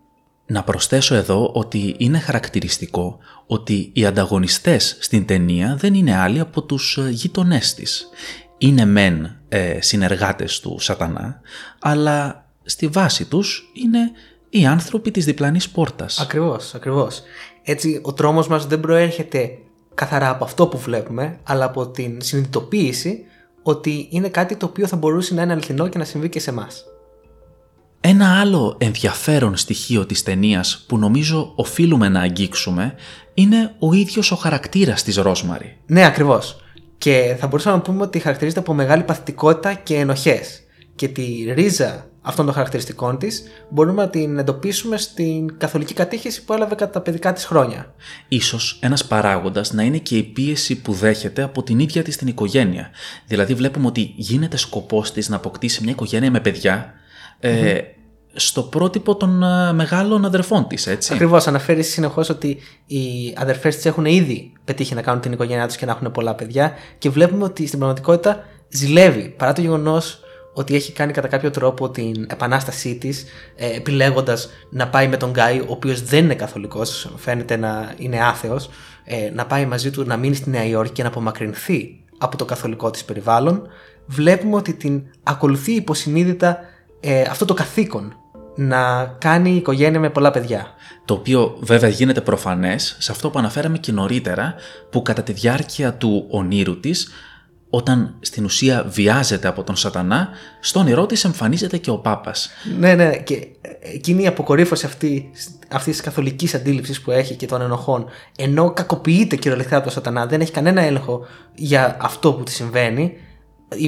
Να προσθέσω εδώ ότι είναι χαρακτηριστικό ότι οι ανταγωνιστές στην ταινία δεν είναι άλλοι από τους γείτονές της. Είναι μεν ε, συνεργάτες του σατανά, αλλά στη βάση τους είναι οι άνθρωποι της διπλανής πόρτας. Ακριβώς, ακριβώς. Έτσι ο τρόμος μας δεν προέρχεται καθαρά από αυτό που βλέπουμε, αλλά από την συνειδητοποίηση ότι είναι κάτι το οποίο θα μπορούσε να είναι αληθινό και να συμβεί και σε εμάς. Ένα άλλο ενδιαφέρον στοιχείο της ταινίας που νομίζω οφείλουμε να αγγίξουμε είναι ο ίδιος ο χαρακτήρας της Ρόζμαρι. Ναι, ακριβώς. Και θα μπορούσαμε να πούμε ότι χαρακτηρίζεται από μεγάλη παθητικότητα και ενοχές. Και τη ρίζα αυτών των χαρακτηριστικών της μπορούμε να την εντοπίσουμε στην καθολική κατήχηση που έλαβε κατά τα παιδικά της χρόνια. Ίσως ένας παράγοντας να είναι και η πίεση που δέχεται από την ίδια της την οικογένεια. Δηλαδή βλέπουμε ότι γίνεται σκοπός της να αποκτήσει μια οικογένεια με παιδιά, ε, mm-hmm. στο πρότυπο των μεγάλων αδερφών της, έτσι. Ακριβώς, αναφέρει συνεχώς ότι οι αδερφές της έχουν ήδη πετύχει να κάνουν την οικογένειά τους και να έχουν πολλά παιδιά, και βλέπουμε ότι στην πραγματικότητα ζηλεύει, παρά το γεγονός ότι έχει κάνει κατά κάποιο τρόπο την επανάστασή της, επιλέγοντας να πάει με τον Γκάι, ο οποίος δεν είναι καθολικός, φαίνεται να είναι άθεος, να πάει μαζί του, να μείνει στη Νέα Υόρκη και να απομακρυνθεί από το καθολικό της περιβάλλον. Βλέπουμε ότι την ακολουθεί υποσυνείδητα ε, αυτό το καθήκον, να κάνει οικογένεια με πολλά παιδιά. Το οποίο βέβαια γίνεται προφανές σε αυτό που αναφέραμε και νωρίτερα, που κατά τη διάρκεια του ονείρου της, όταν στην ουσία βιάζεται από τον Σατανά, στο όνειρό της εμφανίζεται και ο Πάπας. Ναι, ναι, και εκείνη η αποκορύφωση αυτή, αυτής της καθολικής αντίληψης που έχει και των ενοχών, ενώ κακοποιείται κυριολεκτικά από τον Σατανά, δεν έχει κανένα έλεγχο για αυτό που της συμβαίνει,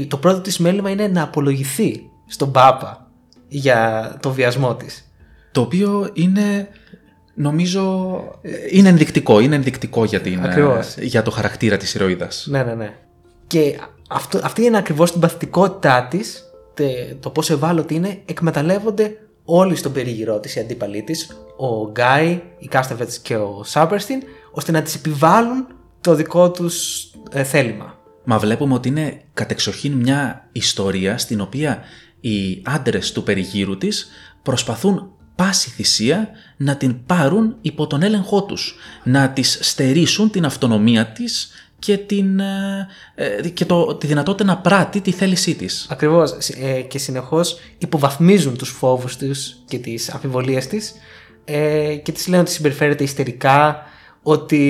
το πρώτο της μέλημα είναι να απολογηθεί στον Πάπα για το βιασμό της. Το οποίο είναι, νομίζω, είναι ενδεικτικό, είναι ενδεικτικό για, την, για το χαρακτήρα της ηρωίδας. Ναι, ναι, ναι. Και αυτό, αυτή είναι ακριβώς την παθητικότητά της, το πόσο ευάλωτη είναι, εκμεταλλεύονται όλοι στον περίγυρό της οι αντίπαλοι της, ο Γκάι, η Κάσταβετ και ο Σάπερστιν, ώστε να της επιβάλλουν το δικό τους ε, θέλημα. Μα βλέπουμε ότι είναι κατεξοχήν μια ιστορία στην οποία οι άντρες του περιγύρου της προσπαθούν πάση θυσία να την πάρουν υπό τον έλεγχό τους, να της στερήσουν την αυτονομία της και, την, ε, και το, τη δυνατότητα να πράττει τη θέλησή της. Ακριβώς, ε, και συνεχώς υποβαθμίζουν τους φόβους τους και τις αμφιβολίες της ε, και της λένε ότι συμπεριφέρεται ιστερικά, ότι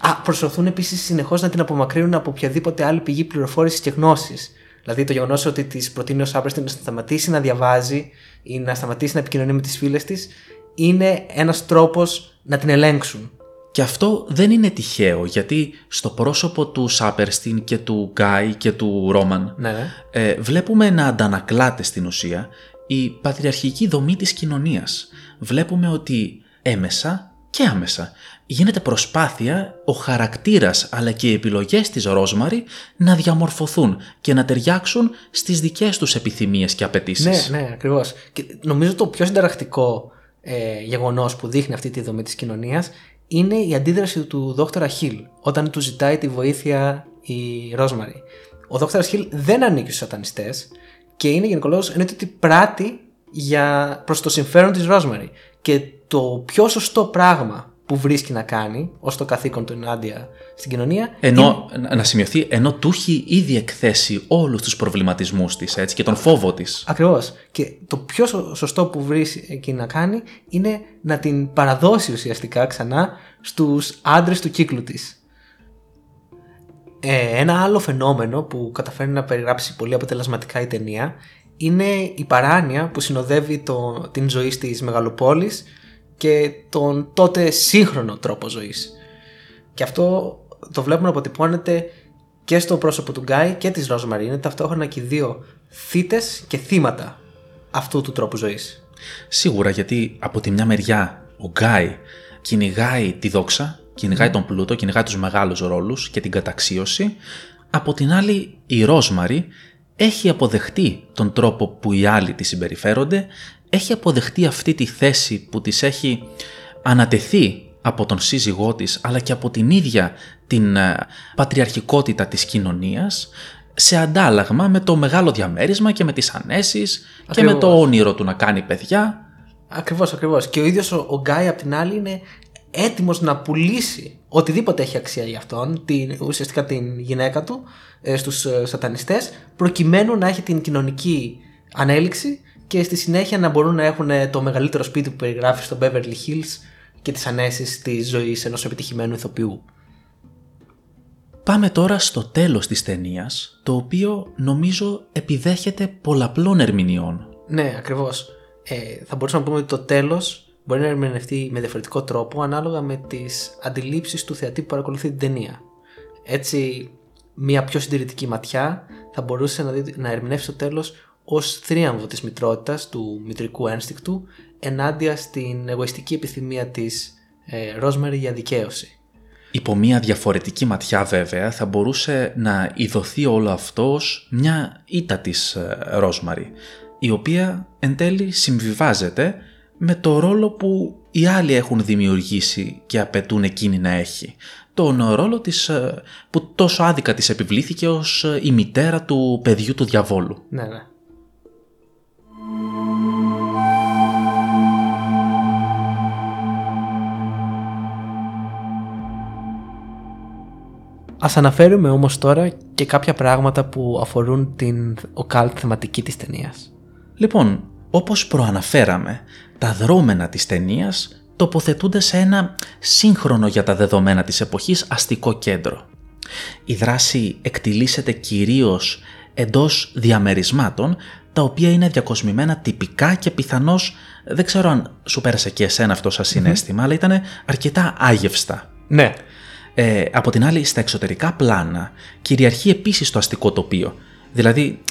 α, προσπαθούν επίσης συνεχώς να την απομακρύνουν από οποιαδήποτε άλλη πηγή πληροφόρησης και γνώσης. Δηλαδή το γεγονός ότι της προτείνει ο Σάπερστιν να σταματήσει να διαβάζει ή να σταματήσει να επικοινωνεί με τις φίλες της είναι ένας τρόπος να την ελέγξουν. Και αυτό δεν είναι τυχαίο, γιατί στο πρόσωπο του Σάπερστιν και του Γκάι και του Ρόμαν ναι. ε, βλέπουμε να αντανακλάται στην ουσία η πατριαρχική δομή της κοινωνίας. Βλέπουμε ότι έμεσα και άμεσα γίνεται προσπάθεια ο χαρακτήρας αλλά και οι επιλογές της Ρόζμαρι να διαμορφωθούν και να ταιριάξουν στις δικές τους επιθυμίες και απαιτήσεις. Ναι, ναι, ακριβώς. Και νομίζω το πιο συνταρακτικό ε, γεγονός που δείχνει αυτή τη δομή της κοινωνίας είναι η αντίδραση του δόκτωρα Χίλ όταν του ζητάει τη βοήθεια η Ρόζμαρι. Ο δόκτωρας Χίλ δεν ανήκει στους σατανιστές και είναι γενικολόγος, εννοείται ότι πράττει για, προς το συμφέρον της Ρόζμαρι. Και το πιο σωστό πράγμα που βρίσκει να κάνει ως το καθήκον του ενάντια στην κοινωνία. Ενώ, είναι... να σημειωθεί, ενώ του έχει ήδη εκθέσει όλους τους προβληματισμούς της, έτσι, και τον φόβο της. Ακριβώς. Και το πιο σωστό που βρίσκει να κάνει είναι να την παραδώσει ουσιαστικά ξανά στους άντρες του κύκλου της. Ε, ένα άλλο φαινόμενο που καταφέρνει να περιγράψει πολύ αποτελεσματικά η ταινία είναι η παράνοια που συνοδεύει το, την ζωή στις μεγαλοπόλεις και τον τότε σύγχρονο τρόπο ζωής. Και αυτό το βλέπουμε να αποτυπώνεται και στο πρόσωπο του Γκάι και της Ρόζμαρι. Είναι ταυτόχρονα και οι δύο θύτες και θύματα αυτού του τρόπου ζωής. Σίγουρα, γιατί από τη μια μεριά ο Γκάι κυνηγάει τη δόξα, κυνηγάει mm. τον πλούτο, κυνηγάει τους μεγάλους ρόλους και την καταξίωση. Από την άλλη η Ρόζμαρι έχει αποδεχτεί τον τρόπο που οι άλλοι τη συμπεριφέρονται, έχει αποδεχτεί αυτή τη θέση που της έχει ανατεθεί από τον σύζυγό της, αλλά και από την ίδια την πατριαρχικότητα της κοινωνίας, σε αντάλλαγμα με το μεγάλο διαμέρισμα και με τις ανέσεις και με το όνειρο του να κάνει παιδιά. Ακριβώς, ακριβώς. Και ο ίδιος ο Γκάι απ' την άλλη είναι έτοιμος να πουλήσει οτιδήποτε έχει αξία για αυτόν, την, ουσιαστικά την γυναίκα του, στους σατανιστές, προκειμένου να έχει την κοινωνική ανέλυξη και στη συνέχεια να μπορούν να έχουν το μεγαλύτερο σπίτι που περιγράφει στο Beverly Hills και τις ανέσεις της ζωής ενός επιτυχημένου ηθοποιού. Πάμε τώρα στο τέλος της ταινίας, το οποίο νομίζω επιδέχεται πολλαπλών ερμηνεών. Ναι, ακριβώς. Ε, θα μπορούσαμε να πούμε ότι το τέλος μπορεί να ερμηνευτεί με διαφορετικό τρόπο ανάλογα με τις αντιλήψεις του θεατή που παρακολουθεί την ταινία. Έτσι, μια πιο συντηρητική ματιά θα μπορούσε να, δει, να ερμηνεύσει το τέλος ως θρίαμβο της μητρότητας, του μητρικού ένστικτου, ενάντια στην εγωιστική επιθυμία της ε, Ρόζμαρι για δικαίωση. Υπό μια διαφορετική ματιά βέβαια θα μπορούσε να ειδωθεί όλο αυτό ως μια ήττα της ε, Ρόζμαρι. η οποία εν τέλει συμβιβάζεται με το ρόλο που οι άλλοι έχουν δημιουργήσει και απαιτούν εκείνη να έχει. Τον ρόλο της, που τόσο άδικα της επιβλήθηκε ως η μητέρα του παιδιού του διαβόλου. Ναι, ναι. Ας αναφέρουμε όμως τώρα και κάποια πράγματα που αφορούν την οκάλτ θεματική της ταινίας. Λοιπόν, όπως προαναφέραμε, τα δρόμενα της ταινίας τοποθετούνται σε ένα σύγχρονο για τα δεδομένα της εποχής αστικό κέντρο. Η δράση εκτιλήσεται κυρίως εντός διαμερισμάτων, τα οποία είναι διακοσμημένα τυπικά και πιθανώς, δεν ξέρω αν σου πέρασε και εσένα αυτό σαν συναίσθημα, mm-hmm. αλλά ήταν αρκετά άγευστα. Ναι. Ε, από την άλλη, στα εξωτερικά πλάνα κυριαρχεί επίσης το αστικό τοπίο. Δηλαδή,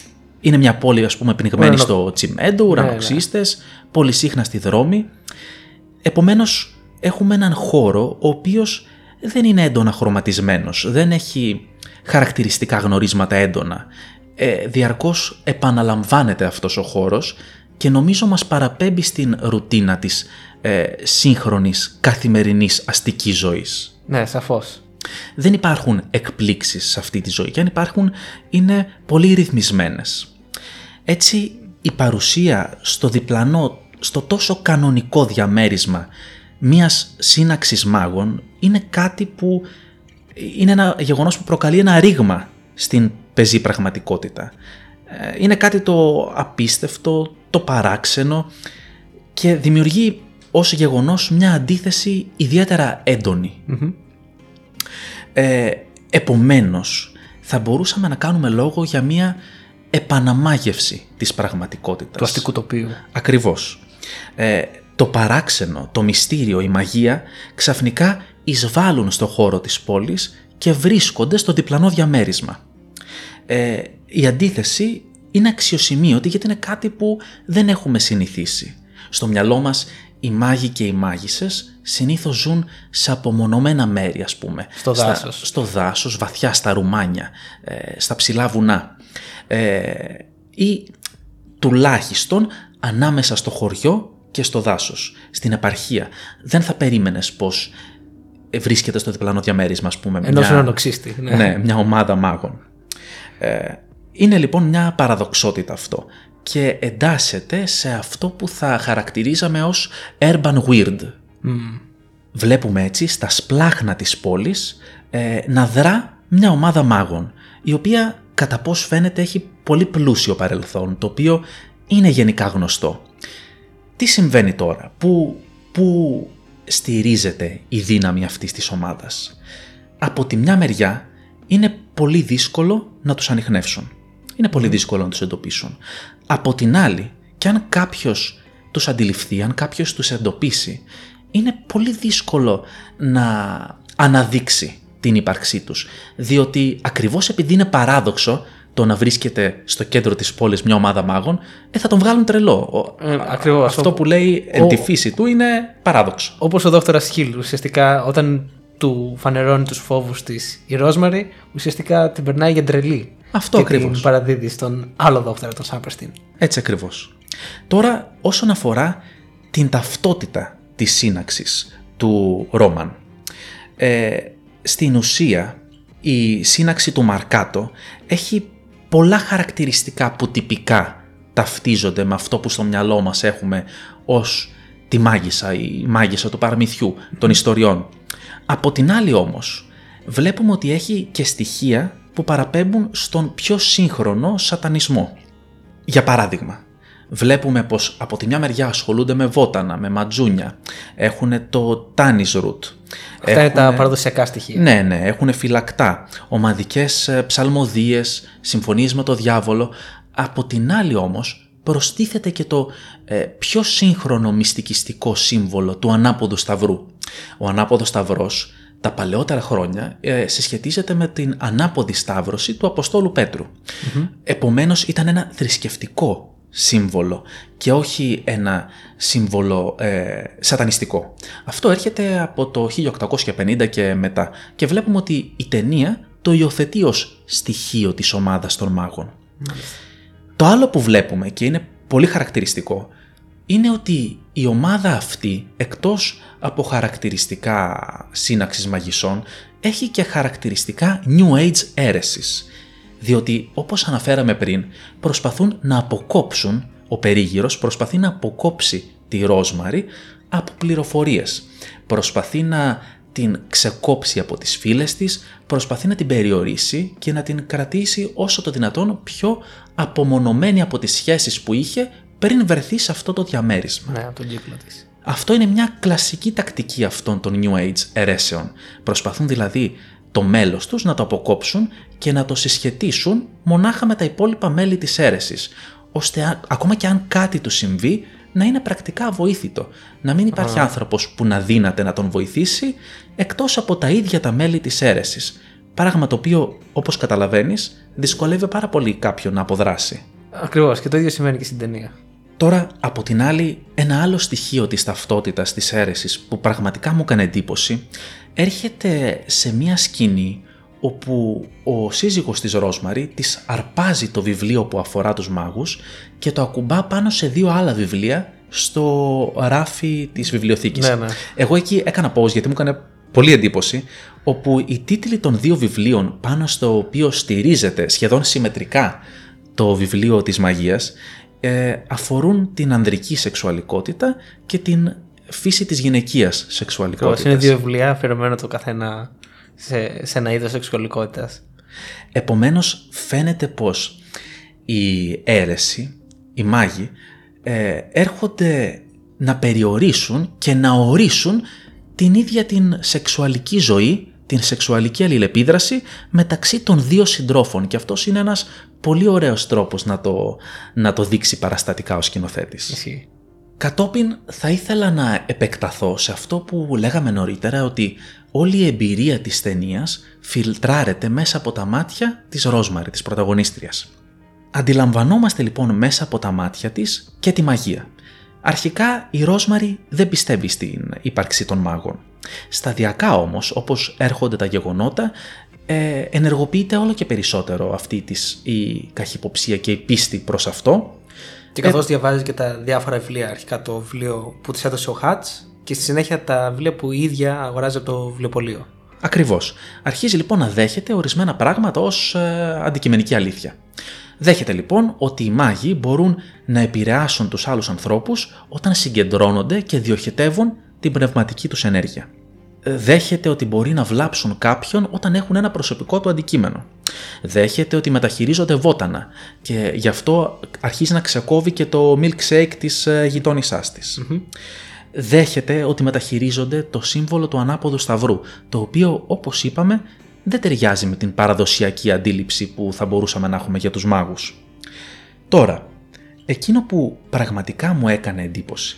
είναι μια πόλη, ας πούμε, πνιγμένη Ουρανο... στο τσιμέντο, ουρανοξύστες, ναι, ναι. πολύ συχνά στη δρόμη. Επομένως, έχουμε έναν χώρο ο οποίος δεν είναι έντονα χρωματισμένος, δεν έχει χαρακτηριστικά γνωρίσματα έντονα. Ε, διαρκώς επαναλαμβάνεται αυτός ο χώρος και νομίζω μας παραπέμπει στην ρουτίνα της ε, σύγχρονης καθημερινής αστικής ζωής. Ναι, σαφώς. Δεν υπάρχουν εκπλήξεις σε αυτή τη ζωή και αν υπάρχουν είναι πολύ ρυθμισμένες. Έτσι η παρουσία στο διπλανό, στο τόσο κανονικό διαμέρισμα μιας σύναξης μάγων είναι κάτι που είναι ένα γεγονός που προκαλεί ένα ρήγμα στην πεζή πραγματικότητα. Είναι κάτι το απίστευτο, το παράξενο και δημιουργεί ως γεγονός μια αντίθεση ιδιαίτερα έντονη. Mm-hmm. Ε, επομένως, θα μπορούσαμε να κάνουμε λόγο για μια επαναμάγευση της πραγματικότητας. Του αστικού τοπίου. Ακριβώς. Ε, το παράξενο, το μυστήριο, η μαγεία ξαφνικά εισβάλλουν στο χώρο της πόλης και βρίσκονται στο διπλανό διαμέρισμα. Ε, η αντίθεση είναι αξιοσημείωτη γιατί είναι κάτι που δεν έχουμε συνηθίσει. Στο μυαλό μας οι μάγοι και οι μάγισσες συνήθως ζουν σε απομονωμένα μέρη, ας πούμε. Στο στα, δάσος. Στο δάσος, βαθιά στα ρουμάνια, ε, στα ψηλά βουνά. Ε, ή τουλάχιστον ανάμεσα στο χωριό και στο δάσος, στην επαρχία. Δεν θα περίμενες πως βρίσκεται στο διπλανό διαμέρισμα, ας πούμε. Ενός ουρανοξύστη. Ναι. ναι, μια ομάδα μάγων. Ε, είναι λοιπόν μια παραδοξότητα αυτό. Και εντάσσεται σε αυτό που θα χαρακτηρίζαμε ως urban weird. Mm. Βλέπουμε έτσι στα σπλάχνα της πόλης ε, να δρά μια ομάδα μάγων, η οποία κατά πώς φαίνεται έχει πολύ πλούσιο παρελθόν, το οποίο είναι γενικά γνωστό. Τι συμβαίνει τώρα, που, που στηρίζεται η δύναμη αυτής της ομάδας. Από τη μια μεριά είναι πολύ δύσκολο να τους ανιχνεύσουν. Είναι πολύ δύσκολο να τους εντοπίσουν. Από την άλλη, και αν κάποιος τους αντιληφθεί, αν κάποιος τους εντοπίσει, είναι πολύ δύσκολο να αναδείξει την ύπαρξή τους. Διότι ακριβώς επειδή είναι παράδοξο το να βρίσκεται στο κέντρο της πόλης μια ομάδα μάγων, ε, θα τον βγάλουν τρελό. Ε, ακριβώς, αυτό ο... που λέει εν τη φύση του είναι παράδοξο. Όπως ο δόκτωρας Χίλ, ουσιαστικά όταν του φανερώνει τους φόβους της η Ρόζμαρι, ουσιαστικά την περνάει για τρελή. Αυτό και ακριβώς. Την παραδίδει στον άλλο δόκτωρα, τον Σάπερστιν. Έτσι ακριβώς. Τώρα, όσον αφορά την ταυτότητα της σύναξης του Ρόμαν. Ε, στην ουσία, η σύναξη του Μαρκάτο έχει πολλά χαρακτηριστικά που τυπικά ταυτίζονται με αυτό που στο μυαλό μας έχουμε ως τη μάγισσα, η μάγισσα του παραμυθιού, των ιστοριών. Από την άλλη όμως, βλέπουμε ότι έχει και στοιχεία που παραπέμπουν στον πιο σύγχρονο σατανισμό. Για παράδειγμα, βλέπουμε πως από τη μια μεριά ασχολούνται με βότανα, με ματζούνια, έχουν το Tannis Root. Αυτά έχουν... είναι τα παραδοσιακά στοιχεία. Ναι, ναι, έχουν φυλακτά, ομαδικές ψαλμοδίες, συμφωνίες με το διάβολο. Από την άλλη όμως προστίθεται και το ε, πιο σύγχρονο μυστικιστικό σύμβολο του ανάποδου σταυρού. Ο ανάποδος σταυρός τα παλαιότερα χρόνια ε, συσχετίζεται με την ανάποδη σταύρωση του Αποστόλου Πέτρου. Mm-hmm. Επομένως ήταν ένα θρησκευτικό σύμβολο και όχι ένα σύμβολο ε, σατανιστικό. Αυτό έρχεται από το χίλια οκτακόσια πενήντα και μετά και βλέπουμε ότι η ταινία το υιοθετεί ως στοιχείο της ομάδας των μάγων. Mm-hmm. Το άλλο που βλέπουμε και είναι πολύ χαρακτηριστικό είναι ότι η ομάδα αυτή, εκτός από χαρακτηριστικά σύναξης μαγισσών, έχει και χαρακτηριστικά New Age αίρεσης, διότι όπως αναφέραμε πριν προσπαθούν να αποκόψουν, ο περίγυρος προσπαθεί να αποκόψει τη Ρόζμαρι από πληροφορίες, προσπαθεί να την ξεκόψει από τις φίλες της, προσπαθεί να την περιορίσει και να την κρατήσει όσο το δυνατόν πιο απομονωμένη από τις σχέσεις που είχε πριν βρεθεί σε αυτό το διαμέρισμα. Ναι, τον κύκλο της. Αυτό είναι μια κλασική τακτική αυτών των New Age αιρέσεων. Προσπαθούν δηλαδή το μέλος τους να το αποκόψουν και να το συσχετίσουν μονάχα με τα υπόλοιπα μέλη της αίρεσης, ώστε ακόμα και αν κάτι του συμβεί να είναι πρακτικά αβοήθητο, να μην υπάρχει Α. άνθρωπος που να δύναται να τον βοηθήσει εκτός από τα ίδια τα μέλη της αίρεσης. Πράγμα το οποίο, όπως καταλαβαίνεις, δυσκολεύει πάρα πολύ κάποιον να αποδράσει. Ακριβώς, και το ίδιο σημαίνει και στην ταινία. Τώρα, από την άλλη, ένα άλλο στοιχείο της ταυτότητας της αίρεσης που πραγματικά μου έκανε εντύπωση έρχεται σε μια σκηνή όπου ο σύζυγος της Ρόζμαρι της αρπάζει το βιβλίο που αφορά τους μάγους και το ακουμπά πάνω σε δύο άλλα βιβλία στο ράφι της βιβλιοθήκης. Ναι, ναι. Εγώ εκεί έκανα pause γιατί μου έκανε πολύ εντύπωση, όπου οι τίτλοι των δύο βιβλίων πάνω στο οποίο στηρίζεται σχεδόν συμμετρικά το βιβλίο της μαγείας ε, αφορούν την ανδρική σεξουαλικότητα και την φύση της γυναικείας σεξουαλικότητας. Είναι δύο βιβλία αφιερωμένα το καθένα σε, σε ένα είδος σεξουαλικότητας. Επομένως φαίνεται πως η αίρεση, οι μάγοι ε, έρχονται να περιορίσουν και να ορίσουν την ίδια την σεξουαλική ζωή, την σεξουαλική αλληλεπίδραση μεταξύ των δύο συντρόφων, και αυτός είναι ένας πολύ ωραίος τρόπος να το, να το δείξει παραστατικά ο σκηνοθέτης. Εσύ. Κατόπιν θα ήθελα να επεκταθώ σε αυτό που λέγαμε νωρίτερα, ότι όλη η εμπειρία της ταινίας φιλτράρεται μέσα από τα μάτια της Ρόζμαρι, της πρωταγωνίστριας. Αντιλαμβανόμαστε λοιπόν μέσα από τα μάτια της και τη μαγεία. Αρχικά η Ρόζμαρι δεν πιστεύει στην ύπαρξη των μάγων. Σταδιακά όμως, όπως έρχονται τα γεγονότα, ε, ενεργοποιείται όλο και περισσότερο αυτή της η καχυποψία και η πίστη προς αυτό. Και καθώς ε... διαβάζει και τα διάφορα βιβλία, αρχικά το βιβλίο που της έδωσε ο Hutch και στη συνέχεια τα βιβλία που η ίδια αγοράζει από το βιβλιοπωλείο. Ακριβώς. Αρχίζει λοιπόν να δέχεται ορισμένα πράγματα ως ε, αντικειμενική αλήθεια. Δέχεται λοιπόν ότι οι μάγοι μπορούν να επηρεάσουν τους άλλους ανθρώπους όταν συγκεντρώνονται και διοχετεύουν την πνευματική τους ενέργεια. Δέχεται ότι μπορεί να βλάψουν κάποιον όταν έχουν ένα προσωπικό του αντικείμενο. Δέχεται ότι μεταχειρίζονται βότανα και γι' αυτό αρχίζει να ξεκόβει και το milkshake της γειτόνισσάς της. Mm-hmm. Δέχεται ότι μεταχειρίζονται το σύμβολο του ανάποδου σταυρού, το οποίο, όπως είπαμε, δεν ταιριάζει με την παραδοσιακή αντίληψη που θα μπορούσαμε να έχουμε για τους μάγους. Τώρα, εκείνο που πραγματικά μου έκανε εντύπωση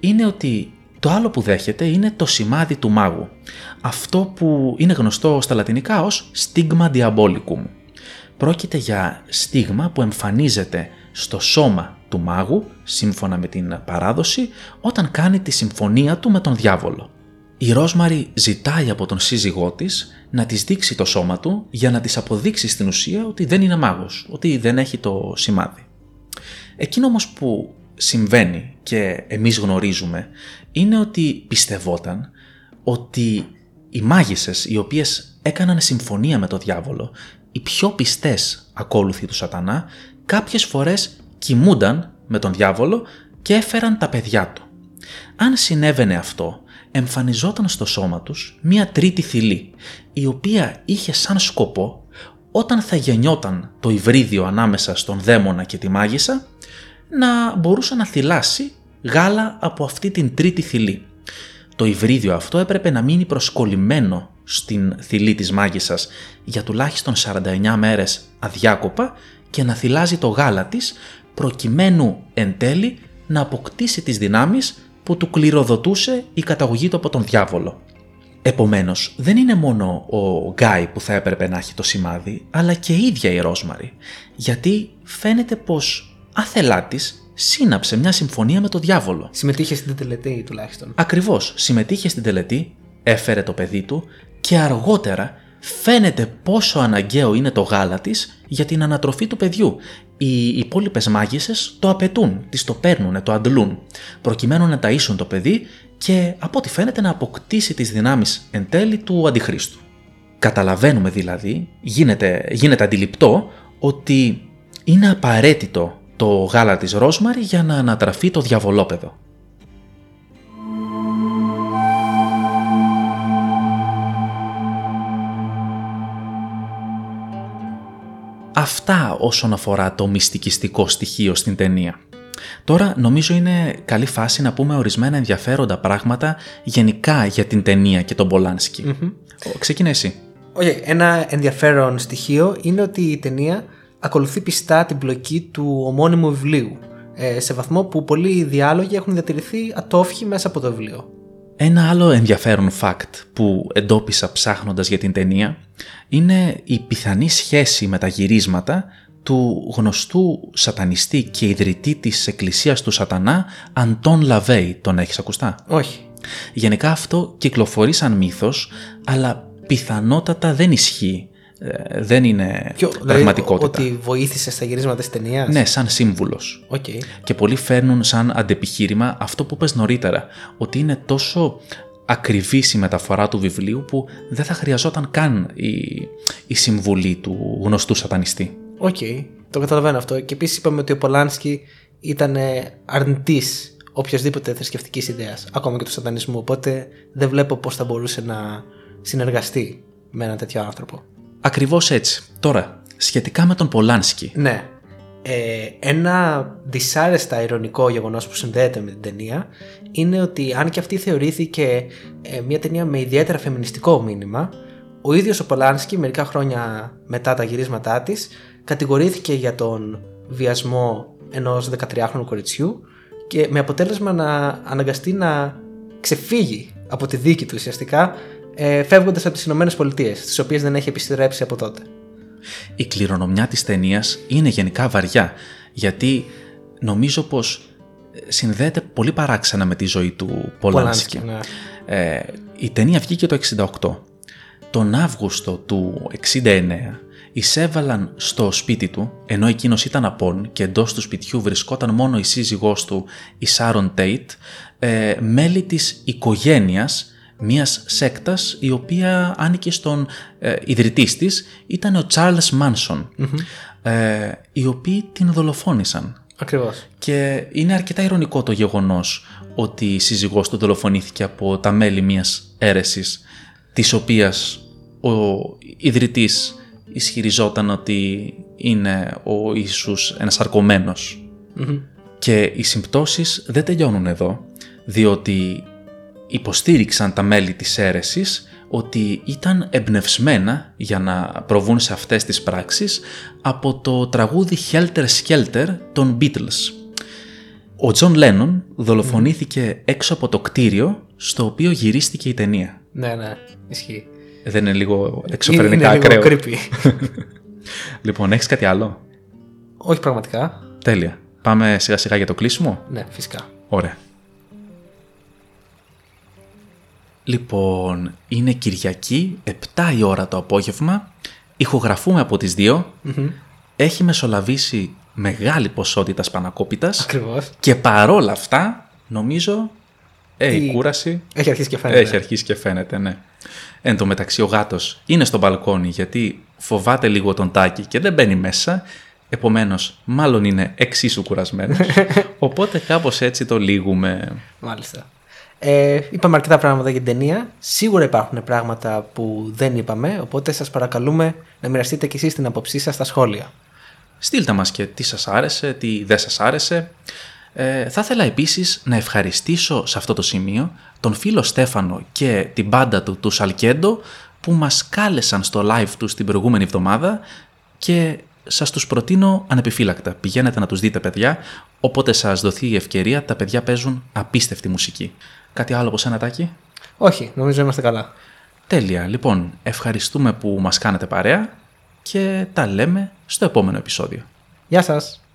είναι ότι το άλλο που δέχεται είναι το σημάδι του μάγου, αυτό που είναι γνωστό στα λατινικά ως stigma diabolicum. Πρόκειται για στίγμα που εμφανίζεται στο σώμα του μάγου, σύμφωνα με την παράδοση, όταν κάνει τη συμφωνία του με τον διάβολο. Η Ρόζμαρι ζητάει από τον σύζυγό της να της δείξει το σώμα του για να της αποδείξει στην ουσία ότι δεν είναι μάγος, ότι δεν έχει το σημάδι. Εκείνο όμως που συμβαίνει και εμείς γνωρίζουμε είναι ότι πιστευόταν ότι οι μάγισσες οι οποίες έκαναν συμφωνία με τον διάβολο, οι πιο πιστές ακόλουθοι του σατανά, κάποιες φορές κοιμούνταν με τον διάβολο και έφεραν τα παιδιά του. Αν συνέβαινε αυτό, εμφανιζόταν στο σώμα τους μία τρίτη θηλή, η οποία είχε σαν σκοπό, όταν θα γεννιόταν το υβρίδιο ανάμεσα στον δαίμονα και τη μάγισσα, να μπορούσε να θυλάσει γάλα από αυτή την τρίτη θηλή. Το υβρίδιο αυτό έπρεπε να μείνει προσκολλημένο στην θηλή της μάγισσας για τουλάχιστον σαράντα εννιά μέρες αδιάκοπα και να θυλάζει το γάλα της, προκειμένου εν τέλει να αποκτήσει τις δυνάμεις που του κληροδοτούσε η καταγωγή του από τον διάβολο. Επομένως, δεν είναι μόνο ο Γκάι που θα έπρεπε να έχει το σημάδι, αλλά και η ίδια η Ρόζμαρι, γιατί φαίνεται πως άθελά της σύναψε μια συμφωνία με τον διάβολο. Συμμετείχε στην τελετή τουλάχιστον. Ακριβώς, συμμετείχε στην τελετή, έφερε το παιδί του και αργότερα φαίνεται πόσο αναγκαίο είναι το γάλα της για την ανατροφή του παιδιού. Οι υπόλοιπες μάγισσες το απαιτούν, τις το παίρνουν, το αντλούν, προκειμένου να ταΐσουν το παιδί και από ό,τι φαίνεται να αποκτήσει τις δυνάμεις εν τέλει του αντιχρίστου. Καταλαβαίνουμε δηλαδή, γίνεται, γίνεται αντιληπτό ότι είναι απαραίτητο το γάλα της Ρόζμαρι για να ανατραφεί το διαβολόπεδο. Αυτά όσον αφορά το μυστικιστικό στοιχείο στην ταινία. Τώρα νομίζω είναι καλή φάση να πούμε ορισμένα ενδιαφέροντα πράγματα γενικά για την ταινία και τον Πολάνσκι. Mm-hmm. Ξεκινά εσύ. Okay, ένα ενδιαφέρον στοιχείο είναι ότι η ταινία ακολουθεί πιστά την πλοκή του ομώνυμου βιβλίου, σε βαθμό που πολλοί διάλογοι έχουν διατηρηθεί ατόφιοι μέσα από το βιβλίο. Ένα άλλο ενδιαφέρον fact που εντόπισα ψάχνοντας για την ταινία είναι η πιθανή σχέση με τα γυρίσματα του γνωστού σατανιστή και ιδρυτή της Εκκλησίας του Σατανά Αντών Λαβέη. Τον έχεις ακουστά? Όχι. Γενικά αυτό κυκλοφορεί σαν μύθος, αλλά πιθανότατα δεν ισχύει. Δεν είναι Ποιο, πραγματικότητα. Δηλαδή ότι βοήθησε στα γυρίσματα της ταινίας. Ναι, σαν σύμβουλος. Okay. Και πολλοί φέρνουν σαν αντεπιχείρημα αυτό που πες νωρίτερα, ότι είναι τόσο ακριβής η μεταφορά του βιβλίου που δεν θα χρειαζόταν καν η, η συμβουλή του γνωστού σατανιστή. Οκ, okay, το καταλαβαίνω αυτό. Και επίσης είπαμε ότι ο Πολάνσκι ήταν αρνητής οποιασδήποτε θρησκευτικής ιδέας, ακόμα και του σατανισμού. Οπότε δεν βλέπω πώς θα μπορούσε να συνεργαστεί με έναν τέτοιο άνθρωπο. Ακριβώς έτσι. Τώρα, σχετικά με τον Πολάνσκι. Ναι. Ε, ένα δυσάρεστα ειρωνικό γεγονός που συνδέεται με την ταινία είναι ότι αν και αυτή θεωρήθηκε ε, μια ταινία με ιδιαίτερα φεμινιστικό μήνυμα, ο ίδιος ο Πολάνσκι μερικά χρόνια μετά τα γυρίσματά της κατηγορήθηκε για τον βιασμό ενός δεκατριάχρονου κοριτσιού και με αποτέλεσμα να αναγκαστεί να ξεφύγει από τη δίκη του ουσιαστικά, φεύγοντας από τις Ηνωμένες Πολιτείες, τις οποίες δεν έχει επιστρέψει από τότε. Η κληρονομιά της ταινίας είναι γενικά βαριά, γιατί νομίζω πως συνδέεται πολύ παράξενα με τη ζωή του Πολάνσκι. Ναι. Ε, η ταινία βγήκε το εξήντα οκτώ. Τον Αύγουστο του εξήντα εννέα εισέβαλαν στο σπίτι του, ενώ εκείνος ήταν απόν και εντός του σπιτιού βρισκόταν μόνο η σύζυγός του, η Σάρον Τέιτ, ε, μέλη της οικογένειας μιας σέκτας η οποία άνοικε στον ε, ιδρυτής της, ήταν ο Τσάρλς Μάνσον, mm-hmm. ε, οι οποίοι την δολοφόνησαν. Ακριβώς. Και είναι αρκετά ειρωνικό το γεγονός ότι η σύζυγός του δολοφονήθηκε από τα μέλη μιας αίρεσης, της οποίας ο ιδρυτής ισχυριζόταν ότι είναι ο Ιησούς ενσαρκωμένος. Mm-hmm. Και οι συμπτώσεις δεν τελειώνουν εδώ, διότι υποστήριξαν τα μέλη της αίρεσης ότι ήταν εμπνευσμένα για να προβούν σε αυτές τις πράξεις από το τραγούδι Helter Skelter των Beatles. Ο Τζον Λένον δολοφονήθηκε mm. έξω από το κτίριο στο οποίο γυρίστηκε η ταινία. Ναι, ναι, ισχύει. Δεν είναι λίγο εξωφρενικά ακραίο? Είναι λίγο creepy. Λοιπόν, έχεις κάτι άλλο? Όχι πραγματικά. Τέλεια. Πάμε σιγά σιγά για το κλείσιμο. Ναι, φυσικά. Ωραία. Λοιπόν, είναι Κυριακή, επτά η ώρα το απόγευμα, ηχογραφούμε από τις δύο, mm-hmm. έχει μεσολαβήσει μεγάλη ποσότητα σπανακόπιτας. Ακριβώς. Και παρόλα αυτά, νομίζω, ε, η... η κούραση έχει αρχίσει και φαίνεται. Έχει αρχίσει και φαίνεται, ναι. Εν τω μεταξύ ο γάτος είναι στο μπαλκόνι γιατί φοβάται λίγο τον Τάκη και δεν μπαίνει μέσα, επομένως μάλλον είναι εξίσου κουρασμένος, οπότε κάπως έτσι το λύγουμε. Μάλιστα. Ε, είπαμε αρκετά πράγματα για την ταινία. Σίγουρα υπάρχουν πράγματα που δεν είπαμε, οπότε σας παρακαλούμε να μοιραστείτε κι εσείς την άποψή σας στα σχόλια. Στείλτε μας και τι σας άρεσε, τι δεν σας άρεσε. Ε, θα ήθελα επίσης να ευχαριστήσω σε αυτό το σημείο τον φίλο Στέφανο και την μπάντα του, του Σαλκέντο, που μας κάλεσαν στο live τους την προηγούμενη εβδομάδα και σας τους προτείνω ανεπιφύλακτα. Πηγαίνετε να τους δείτε, παιδιά. Όποτε σας δοθεί η ευκαιρία, τα παιδιά παίζουν απίστευτη μουσική. Κάτι άλλο από σένα, Τάκη? Όχι, νομίζω είμαστε καλά. Τέλεια. Λοιπόν, ευχαριστούμε που μας κάνετε παρέα και τα λέμε στο επόμενο επεισόδιο. Γεια σας!